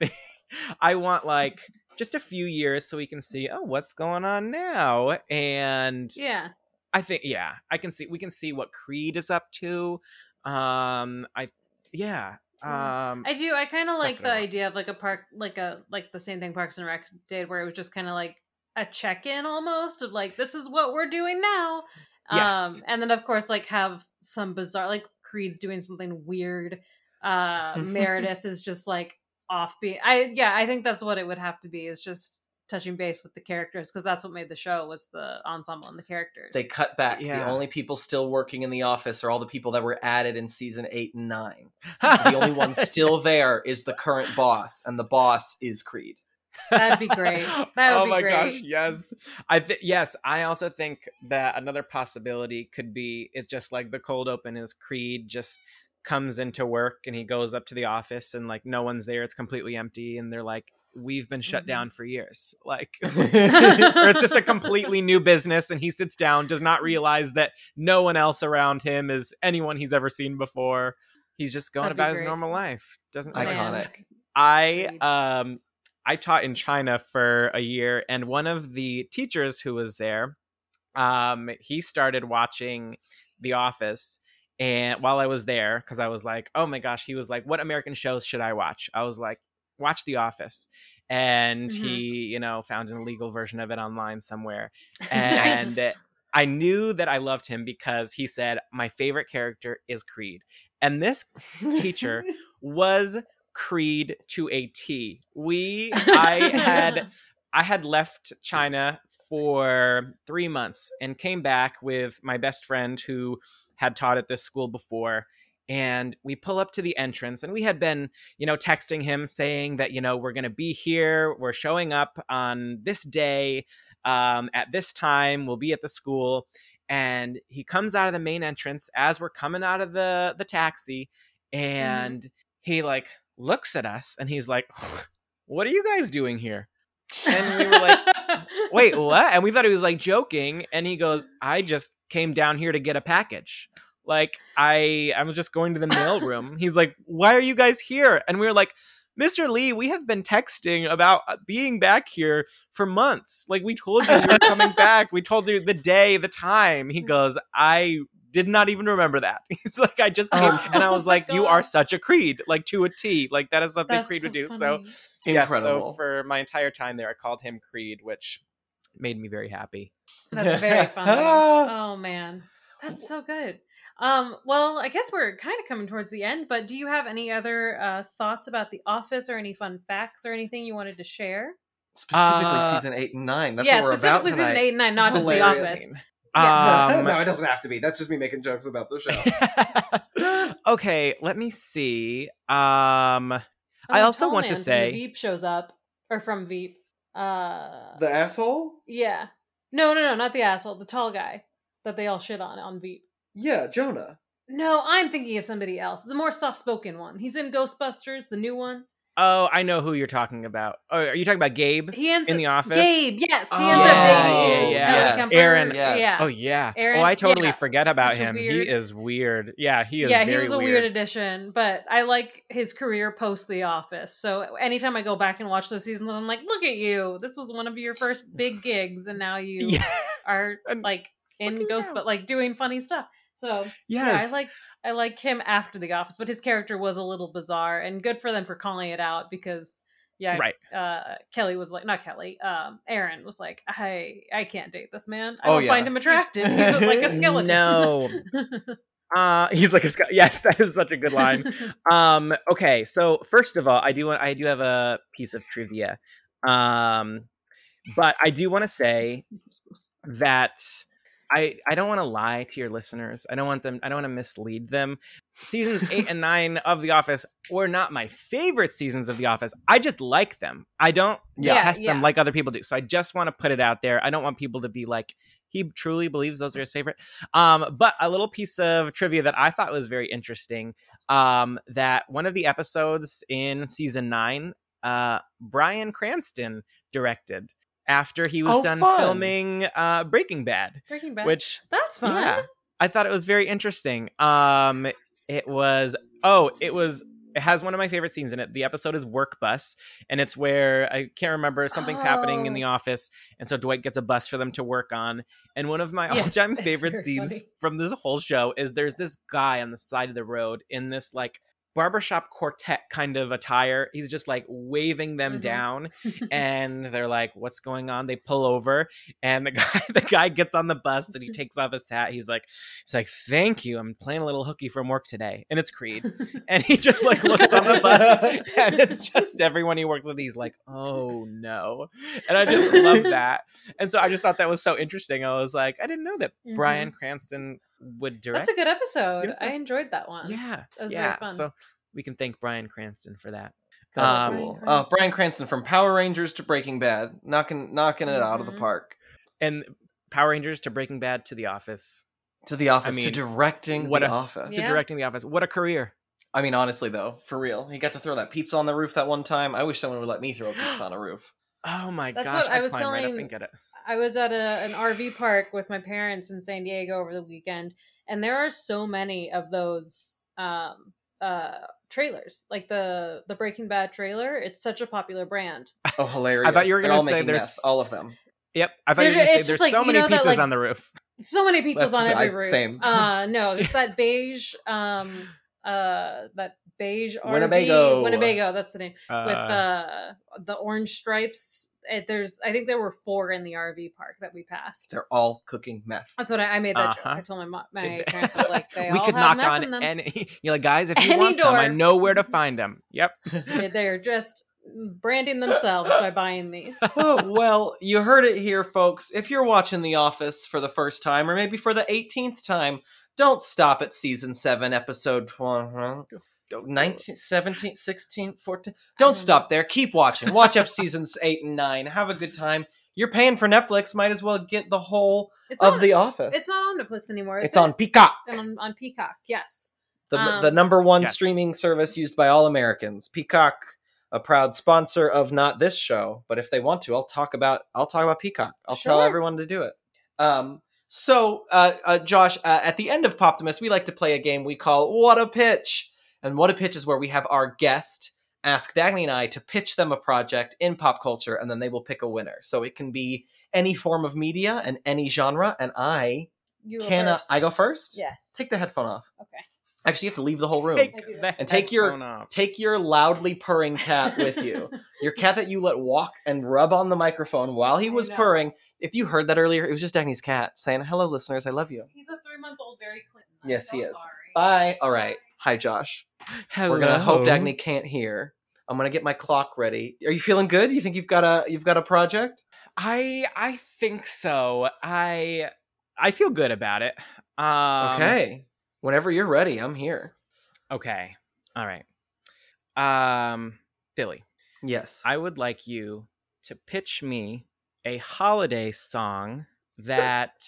I want like just a few years so we can see, oh, what's going on now? And yeah, I think, yeah, I can see, we can see what Creed is up to. Um, I, yeah. Um, I do. I kind of like the idea of like a park, like a like the same thing Parks and Rec did, where it was just kind of like a check-in almost of like this is what we're doing now. Yes. Um, and then of course like have some bizarre like Creed's doing something weird. Uh, Meredith is just like offbeat. I yeah, I think that's what it would have to be. Is just touching base with the characters because that's what made the show was the ensemble and the characters. They cut back. Yeah. The only people still working in the office are all the people that were added in season eight and nine. The only one still there is the current boss, and the boss is Creed. That'd be great. That would oh be my great. gosh, yes. I th- yes, I also think that another possibility could be it just like the cold open is Creed just comes into work and he goes up to the office and like no one's there. It's completely empty, and they're like, we've been shut mm-hmm. down for years. Like, or it's just a completely new business. And he sits down, does not realize that no one else around him is anyone he's ever seen before. He's just going That'd about his normal life. Doesn't iconic. I, um, I taught in China for a year, and one of the teachers who was there, um, he started watching The Office. And while I was there, cause I was like, oh my gosh, he was like, what American shows should I watch? I was like, watch The Office, and mm-hmm. he, you know, found an illegal version of it online somewhere. And nice. I knew that I loved him because he said, my favorite character is Creed. And this teacher was Creed to a T. We, I had, I had left China for three months and came back with my best friend who had taught at this school before. And we pull up to the entrance, and we had been, you know, texting him saying that, you know, we're going to be here. We're showing up on this day um, at this time. We'll be at the school. And he comes out of the main entrance as we're coming out of the, the taxi. And mm. he like looks at us and he's like, what are you guys doing here? And we were like, wait, what? And we thought he was like joking. And he goes, I just came down here to get a package. Like, I, I was just going to the mail room. He's like, why are you guys here? And we were like, Mister Lee, we have been texting about being back here for months. Like, we told you we were coming back. We told you the day, the time. He goes, I did not even remember that. It's like, I just came. Oh, and I was like, God. You are such a Creed, like to a T. Like, that is something That's Creed so would do. Funny. So, Incredible. Yeah, so for my entire time there, I called him Creed, which made me very happy. That's very funny. Oh, man. That's so good. Um, well, I guess we're kind of coming towards the end, but do you have any other uh, thoughts about The Office or any fun facts or anything you wanted to share? Specifically uh, season eight and nine. That's yeah, what we're about tonight. Yeah, specifically season eight and nine, not Hilarious. Just The Office. Yeah. Um, no, it doesn't have to be. That's just me making jokes about the show. Okay, let me see. Um, oh, I also Tallman want to say... Veep shows up. Or from Veep. Uh, the asshole? Yeah. No, no, no, not the asshole. The tall guy that they all shit on on Veep. Yeah, Jonah. No, I'm thinking of somebody else. The more soft-spoken one. He's in Ghostbusters, the new one. Oh, I know who you're talking about. Oh, are you talking about Gabe he ends in up, The Office? Gabe, yes. He oh, ends yeah, up dating. Yeah, yeah. yeah. Erin. Yes. Yeah. Oh, yeah. Erin, oh, I totally yeah. forget about him. Weird... He is weird. Yeah, he is yeah, very weird. Yeah, he was a weird. weird addition, but I like his career post The Office. So anytime I go back and watch those seasons, I'm like, look at you. This was one of your first big gigs, and now you yeah. are like in Ghost, but like doing funny stuff. So yes. yeah, I like I like him after The Office, but his character was a little bizarre, and good for them for calling it out because yeah, right. uh, Kelly was like, not Kelly, um, Erin was like, I I can't date this man. I oh, don't yeah. find him attractive. He's like a skeleton. No, uh, he's like a skeleton. Yes, that is such a good line. um, okay, so first of all, I do want I do have a piece of trivia, um, but I do want to say that. I, I don't want to lie to your listeners. I don't want them. I don't want to mislead them. Seasons eight and nine of The Office were not my favorite seasons of The Office. I just like them. I don't yeah, detest yeah. them like other people do. So I just want to put it out there. I don't want people to be like, he truly believes those are his favorite. Um, but a little piece of trivia that I thought was very interesting, um, that one of the episodes in season nine, uh, Bryan Cranston directed. After he was oh, done fun. filming uh, Breaking Bad. Breaking Bad. Which, that's fun. Yeah, I thought it was very interesting. Um, it was, oh, it was, it has one of my favorite scenes in it. The episode is Work Bus. And it's where, I can't remember, something's oh. happening in the office. And so Dwight gets a bus for them to work on. And one of my yes, all-time favorite scenes funny. from this whole show is there's this guy on the side of the road in this, like, barbershop quartet kind of attire. He's just like waving them mm-hmm. down, and they're like, what's going on? They pull over, and the guy the guy gets on the bus, and he takes off his hat. He's like he's like thank you, I'm playing a little hooky from work today. And it's Creed, and he just like looks on the bus, and it's just everyone he works with. He's like, oh no. And I just love that. And so I just thought that was so interesting. I was like, I didn't know that mm-hmm. Bryan Cranston would direct. That's a good episode. Good episode. I enjoyed that one. Yeah. That was yeah. very fun. So we can thank Bryan Cranston for that. That's um, cool. Bryan Cranston. Uh, Bryan Cranston from Power Rangers to Breaking Bad. Knocking knocking it mm-hmm. out of the park. And Power Rangers to Breaking Bad to The Office. To The Office. I mean, to directing what The a, Office. Yeah. To directing The Office. What a career. I mean, honestly, though, for real. He got to throw that pizza on the roof that one time. I wish someone would let me throw a pizza on a roof. Oh my That's gosh. What I, I was telling... right up and get it. I was at a, an R V park with my parents in San Diego over the weekend, and there are so many of those um, uh, trailers, like the the Breaking Bad trailer. It's such a popular brand. Oh, hilarious! I thought you were going to say there's mess, all of them. Yep, I thought there's, you were going to say there's like, so many you know, pizzas that, like, on the roof. So many pizzas That's on every I, roof. Same. Uh, no, it's that beige. Um, uh that beige R V, Winnebago Winnebago that's the name, uh, with uh the orange stripes. It, there's I think there were four in the R V park that we passed. They're all cooking meth. That's what I, I made that uh-huh. joke. I told my mom, my parents was like, they we all could have knock meth on in them. Any you're like, guys, if you any want door. some, I know where to find them. Yep. They're just branding themselves by buying these. Oh, well, you heard it here, folks. If you're watching The Office for the first time, or maybe for the eighteenth time, don't stop at season seven, episode nineteen, seventeen, sixteen, fourteen. Don't stop there. Keep watching. Watch up seasons eight and nine. Have a good time. You're paying for Netflix. Might as well get the whole it's of on, The Office. It's not on Netflix anymore. It's, it's on Peacock. On, on Peacock, yes. The, um, the number one yes. streaming service used by all Americans. Peacock, a proud sponsor of not this show, but if they want to, I'll talk about I'll talk about Peacock. I'll sure. tell everyone to do it. Um. So, uh, uh, Josh, uh, at the end of Poptimist, we like to play a game we call What a Pitch. And What a Pitch is where we have our guest ask Dagny and I to pitch them a project in pop culture, and then they will pick a winner. So it can be any form of media and any genre. And I you cannot. I go first? Yes. Take the headphone off. Okay. Actually, you have to leave the whole room. Take and take your off. take your loudly purring cat with you. Your cat that you let walk and rub on the microphone while he was purring. If you heard that earlier, it was just Dagny's cat saying, hello, listeners, I love you. He's a three-month-old Barry Clinton. I'm yes, so he is. Sorry. Bye. All right. Hi, Josh. Hello. We're going to hope Dagny can't hear. I'm gonna get my clock ready. Are you feeling good? You think you've got a you've got a project? I I think so. I I feel good about it. Um, okay. Whenever you're ready, I'm here. Okay. All right. Um, Billy. Yes. I would like you to pitch me a holiday song that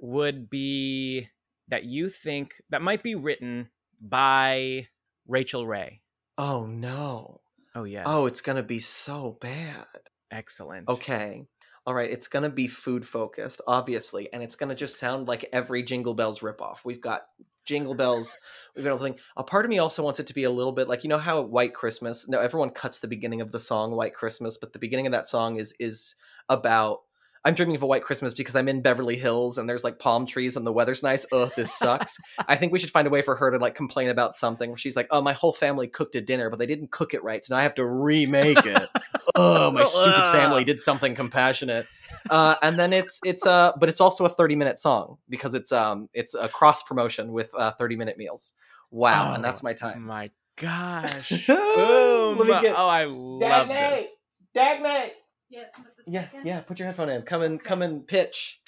would be that you think that might be written by Rachel Ray. Oh no. Oh yes. Oh, it's going to be so bad. Excellent. Okay. All right. It's going to be food focused, obviously. And it's going to just sound like every Jingle Bells ripoff. We've got Jingle Bells. We've got everything. A part of me also wants it to be a little bit like, you know how White Christmas, no, everyone cuts the beginning of the song White Christmas, but the beginning of that song is, is about, I'm dreaming of a white Christmas because I'm in Beverly Hills and there's like palm trees and the weather's nice. Ugh, this sucks. I think we should find a way for her to like complain about something where she's like, oh, my whole family cooked a dinner, but they didn't cook it right. So now I have to remake it. Oh, my stupid family did something compassionate. Uh, and then it's, it's uh, but it's also a thirty minute song because it's, um, it's a cross promotion with uh thirty minute meals. Wow. Oh, and that's my time. My gosh. Boom. Let me get... Oh, I love Dagnate. This. Dagnate. Yeah, yeah, yeah. Put your headphone in. Come and okay. come and pitch.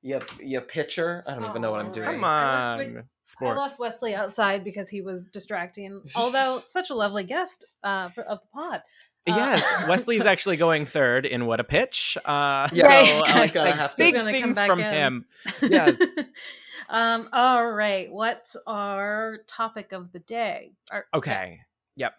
Yeah, yeah. Pitcher. I don't oh, even know what I'm doing. Come on, I left, sports. I left Wesley outside because he was distracting. Although such a lovely guest uh, of the pod. Uh, yes, Wesley's actually going third in What a Pitch. Uh, yeah, right. So I like, like, have big things from in. Him. Yes. um. All right. What's our topic of the day? Our- okay. Yep.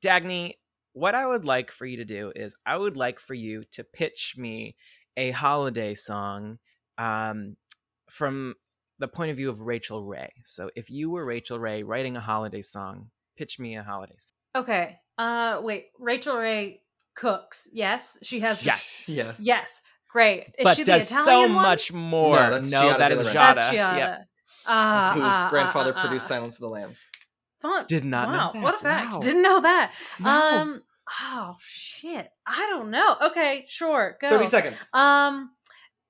Dagny. What I would like for you to do is I would like for you to pitch me a holiday song um, from the point of view of Rachel Ray. So if you were Rachel Ray writing a holiday song, pitch me a holiday song. Okay. Uh, wait. Rachel Ray cooks. Yes. She has. Yes. The- yes. Yes. Great. Is but she does the Italian so one? Much more. No, that's no Giada that is Giada. That's Giada. Yep. Uh, Whose uh, grandfather uh, uh, produced uh, Silence of the Lambs. Fun. Did not wow. know that. What a fact. Wow. Didn't know that. No. Um. Oh shit! I don't know. Okay, sure. Go. Thirty seconds. Um.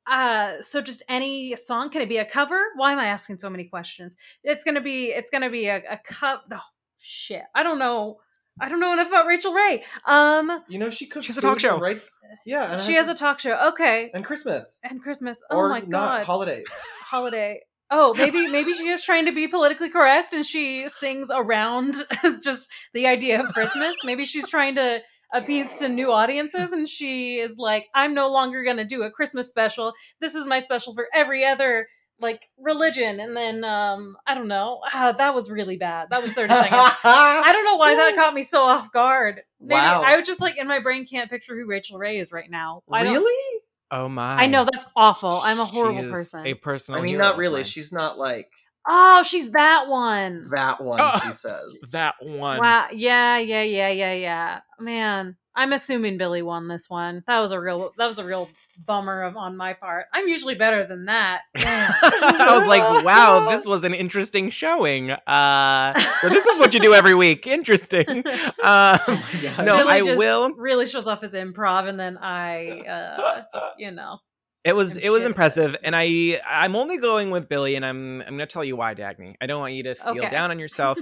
Uh. So just any song. Can it be a cover? Why am I asking so many questions? It's gonna be. It's gonna be a, a cup. Oh shit! I don't know. I don't know enough about Rachel Ray. Um. You know she cooks. She has a talk show, right? Yeah. She has a talk show. Okay. And Christmas. And Christmas. Oh or my not. God. Holiday. Holiday. Oh, maybe maybe she is trying to be politically correct and she sings around just the idea of Christmas. Maybe she's trying to appease to new audiences and she is like, I'm no longer going to do a Christmas special. This is my special for every other like religion. And then, um, I don't know. Uh, that was really bad. That was thirty seconds. I don't know why that caught me so off guard. Maybe wow. I was just like in my brain can't picture who Rachel Ray is right now. I really? Don't- Oh my! I know that's awful. I'm a horrible she is person. A personal. I mean, hero not really. Mine. She's not like. Oh, she's that one. That one. Oh, she says that one. Wow. Yeah. Yeah. Yeah. Yeah. Yeah. Man, I'm assuming Billy won this one. That was a real. That was a real bummer of on my part. I'm usually better than that. I was like, wow, this was an interesting showing. Uh, well, this is what you do every week. Interesting. Um, oh no, Billy I just will really shows off his improv, and then I, uh, you know, it was it was impressive. And I I'm only going with Billy, and I'm I'm gonna tell you why, Dagny. I don't want you to feel okay. down on yourself.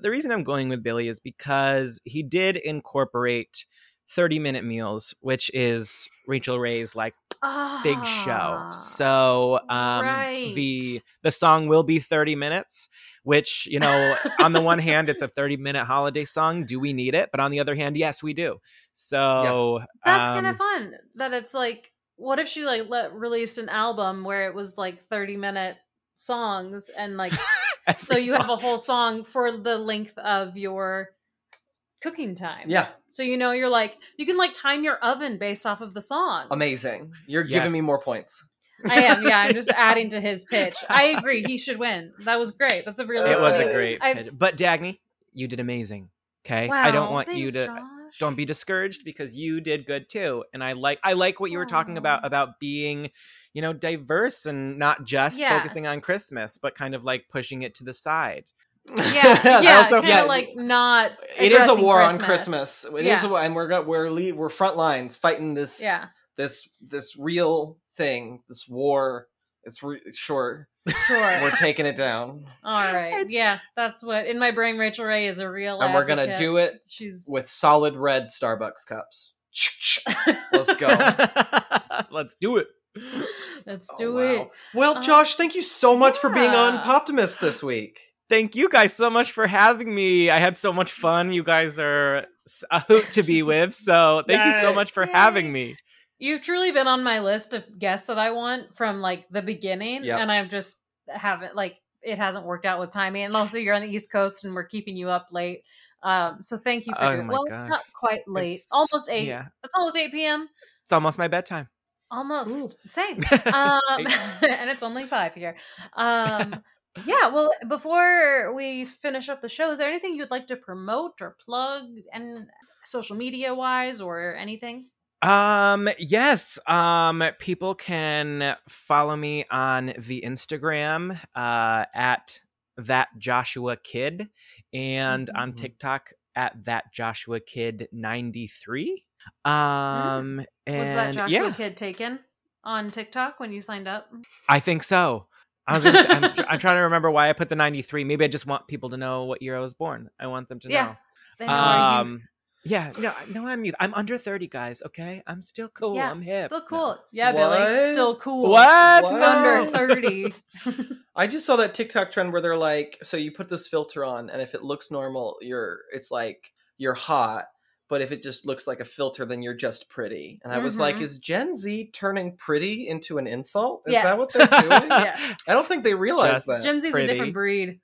The reason I'm going with Billy is because he did incorporate thirty minute meals, which is Rachel Ray's like ah, big show. So um, right. the the song will be thirty minutes, which, you know, on the one hand, it's a thirty minute holiday song. Do we need it? But on the other hand, yes, we do. So yeah. That's um, kind of fun that it's like, what if she like let, released an album where it was like thirty minute songs and like, so you song. Have a whole song for the length of your cooking time. Yeah. So, you know, you're like, you can like time your oven based off of the song. Amazing. You're yes. giving me more points. I am. Yeah. I'm just yeah. adding to his pitch. I agree. He should win. That was great. That's a really, it was a great I, pitch. But Dagny, you did amazing. Okay. Wow, I don't want thanks, you to, Josh. Don't be discouraged because you did good too. And I like, I like what you were Aww. Talking about, about being, you know, diverse and not just yeah. focusing on Christmas, but kind of like pushing it to the side. Yeah, yeah, kind of yeah, like not. It is a war Christmas. On Christmas. It yeah. is, a war, and we're we're lead, we're front lines fighting this, yeah. this, this real thing, this war It's re- short. Sure. We're taking it down. All right. Yeah, that's what in my brain. Rachel Ray is a real, and we're advocate. Gonna do it. She's with solid red Starbucks cups. Let's go. Let's do it. Let's do oh, wow. it. Well, uh, Josh, thank you so much yeah. for being on Poptimist this week. Thank you guys so much for having me. I had so much fun. You guys are a hoot to be with. So thank yeah. you so much for Yay. having me. You've truly been on my list of guests that I want from like the beginning, yep. and I've just haven't like it hasn't worked out with timing. And also, you're on the East Coast, and we're keeping you up late. Um, so thank you for oh doing. Well, gosh. Not quite late, it's, almost eight. Yeah. It's almost eight p.m. It's almost my bedtime. Almost Ooh. Same, um, and it's only five here. Um, yeah. Well, before we finish up the show, is there anything you'd like to promote or plug, and social media wise, or anything? Um, yes. Um, people can follow me on the Instagram, uh, at that Joshua Kid, and mm-hmm. on TikTok at that Joshua Kid ninety-three. Um, mm-hmm. was and, that Joshua yeah. Kid taken on TikTok when you signed up? I think so. I was gonna say, I'm, tr- I'm trying to remember why I put the ninety-three. Maybe I just want people to know what year I was born. I want them to yeah. know. They know um, our youth. Yeah, no, no, I'm youth. I'm under thirty, guys. Okay, I'm still cool. Yeah, I'm hip. Still cool. No. Yeah, what? Billy, still cool. What? What? Under thirty. I just saw that TikTok trend where they're like, so you put this filter on, and if it looks normal, you're, it's like you're hot. But if it just looks like a filter, then you're just pretty. And I was mm-hmm. like, is Gen Z turning pretty into an insult? Is yes. that what they're doing? Yeah. I don't think they realize just that. Gen Z's pretty. A different breed.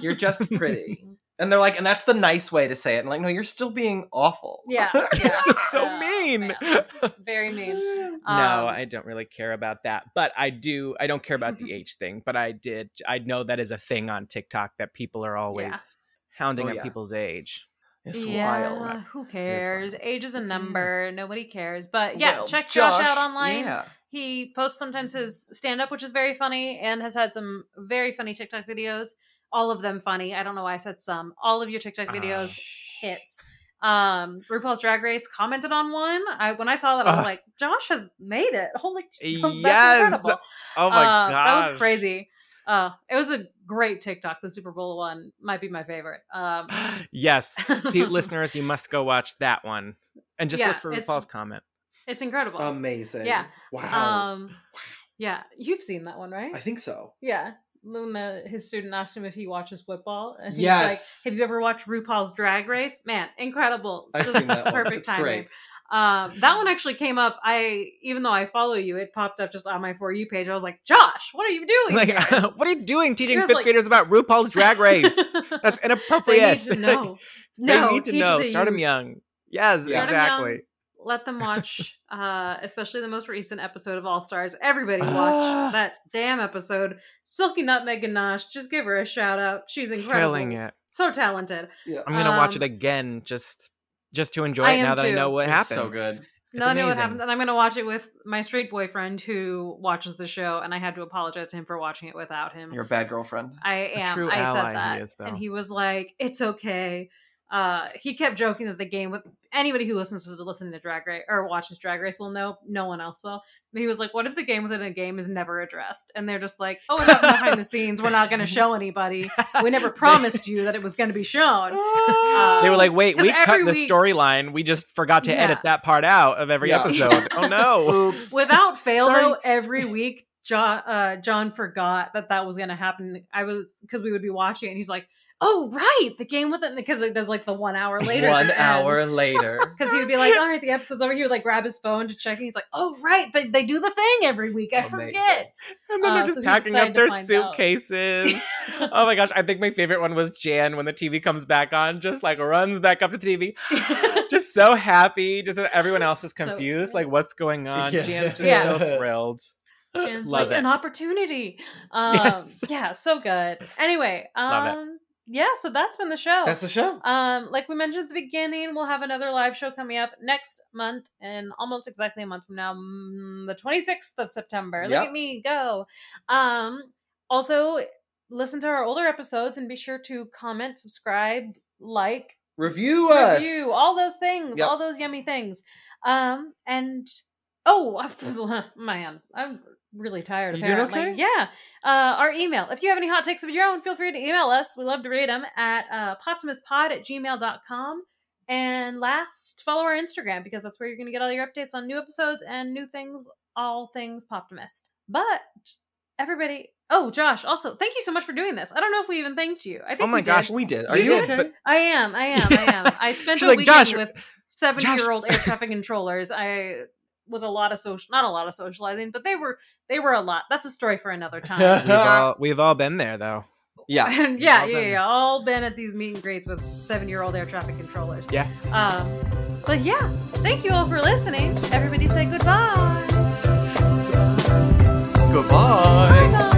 You're just pretty. And they're like, and that's the nice way to say it. And like, no, you're still being awful. Yeah. You're yeah, still so yeah, mean. Yeah. Very mean. Um, no, I don't really care about that. But I do, I don't care about the age thing. But I did, I know that is a thing on TikTok that people are always yeah. hounding oh, at yeah. people's age. It's yeah, wild. Who cares? Wild. Age is a number. Nobody cares. But yeah, well, check Josh, Josh out online. Yeah. He posts sometimes his stand-up, which is very funny, and has had some very funny TikTok videos. All of them funny. I don't know why I said some. All of your TikTok videos uh, hits. Um, RuPaul's Drag Race commented on one. I when I saw that, I was uh, like, "Josh has made it! Holy, yes! That's incredible. Oh my uh, god, that was crazy." Uh, it was a great TikTok. The Super Bowl one might be my favorite. Um, yes, listeners, you must go watch that one and just yeah, look for RuPaul's comment. It's incredible. Amazing. Yeah. Wow. Um, wow. Yeah, you've seen that one, right? I think so. Yeah. Luna, his student, asked him if he watches football, and he's yes. like, "Have you ever watched RuPaul's Drag Race? Man, incredible! I've Just seen that perfect one. Timing." Great. Um, that one actually came up. I, even though I follow you, it popped up just on my For You page. I was like, Josh, what are you doing? Like, uh, what are you doing teaching fifth like... graders about RuPaul's Drag Race? That's inappropriate. They need to know. No, they need to know. Start you... them young. Yes, Start exactly. Young. Let them watch, uh, especially the most recent episode of All Stars. Everybody watch that damn episode. Silky Nutmeg Ganache. Just give her a shout out. She's incredible. Killing it. So talented. Yeah. I'm going to um, watch it again just... Just to enjoy it now that too. I know what happens. It's so good. Now I know what happens, and I'm going to watch it with my straight boyfriend who watches the show, and I had to apologize to him for watching it without him. You're a bad girlfriend. I am. A true I ally said that, he is, though. And he was like, "It's okay." Uh, he kept joking that the game with anybody who listens to listening to Drag Race or watches Drag Race will know. No one else will. But he was like, "What if the game within a game is never addressed?" And they're just like, "Oh, we're not behind the scenes. We're not going to show anybody. We never promised you that it was going to be shown." Uh, they were like, "Wait, we cut the storyline. We just forgot to yeah. edit that part out of every yeah. episode." Oh no! Oops. Without fail, Sorry. though, every week John uh, John forgot that that was going to happen. I was because we would be watching, it, and he's like, "Oh, right. The game with it." Because it does like the one hour later. One hour later. Because he would be like, "All right, the episode's over." He would like grab his phone to check. And he's like, "Oh, right. They, they do the thing every week. I Amazing. forget." And then they're just uh, so packing up their suitcases. Oh my gosh. I think my favorite one was Jan when the T V comes back on, just like runs back up to the T V. Just so happy. Just that everyone else is confused. So like what's going on? Yeah. Jan's just yeah. so thrilled. Jan's Love like it. An opportunity. Um, yes. Yeah. So good. Anyway. Um, Love it. Yeah, so that's been the show. That's the show. Um, like we mentioned at the beginning, we'll have another live show coming up next month, and almost exactly a month from now, the twenty-sixth of September. Yep. Look at me go. Um, also, listen to our older episodes and be sure to comment, subscribe, like, review us, review all those things, yep. all those yummy things. Um, and Oh, man, I'm really tired. You doing okay? Yeah. Uh, our email. If you have any hot takes of your own, feel free to email us. We love to read them at uh, poptimistpod at gmail dot com. And last, follow our Instagram, because that's where you're going to get all your updates on new episodes and new things, all things Poptimist. But everybody... Oh, Josh, also, thank you so much for doing this. I don't know if we even thanked you. I think Oh my we gosh, did. we did. Are you, you okay? I am, I am, yeah. I am. I spent a like, weekend Josh, with seventy-year-old air traffic controllers. I... with a lot of social, not a lot of socializing, but they were, they were a lot. That's a story for another time. We've, all, we've all been there though. Yeah. yeah. All yeah. Yeah. All been at these meet and greets with seven year old air traffic controllers. Yes. Um, but yeah, thank you all for listening. Everybody say goodbye. Goodbye. Goodbye.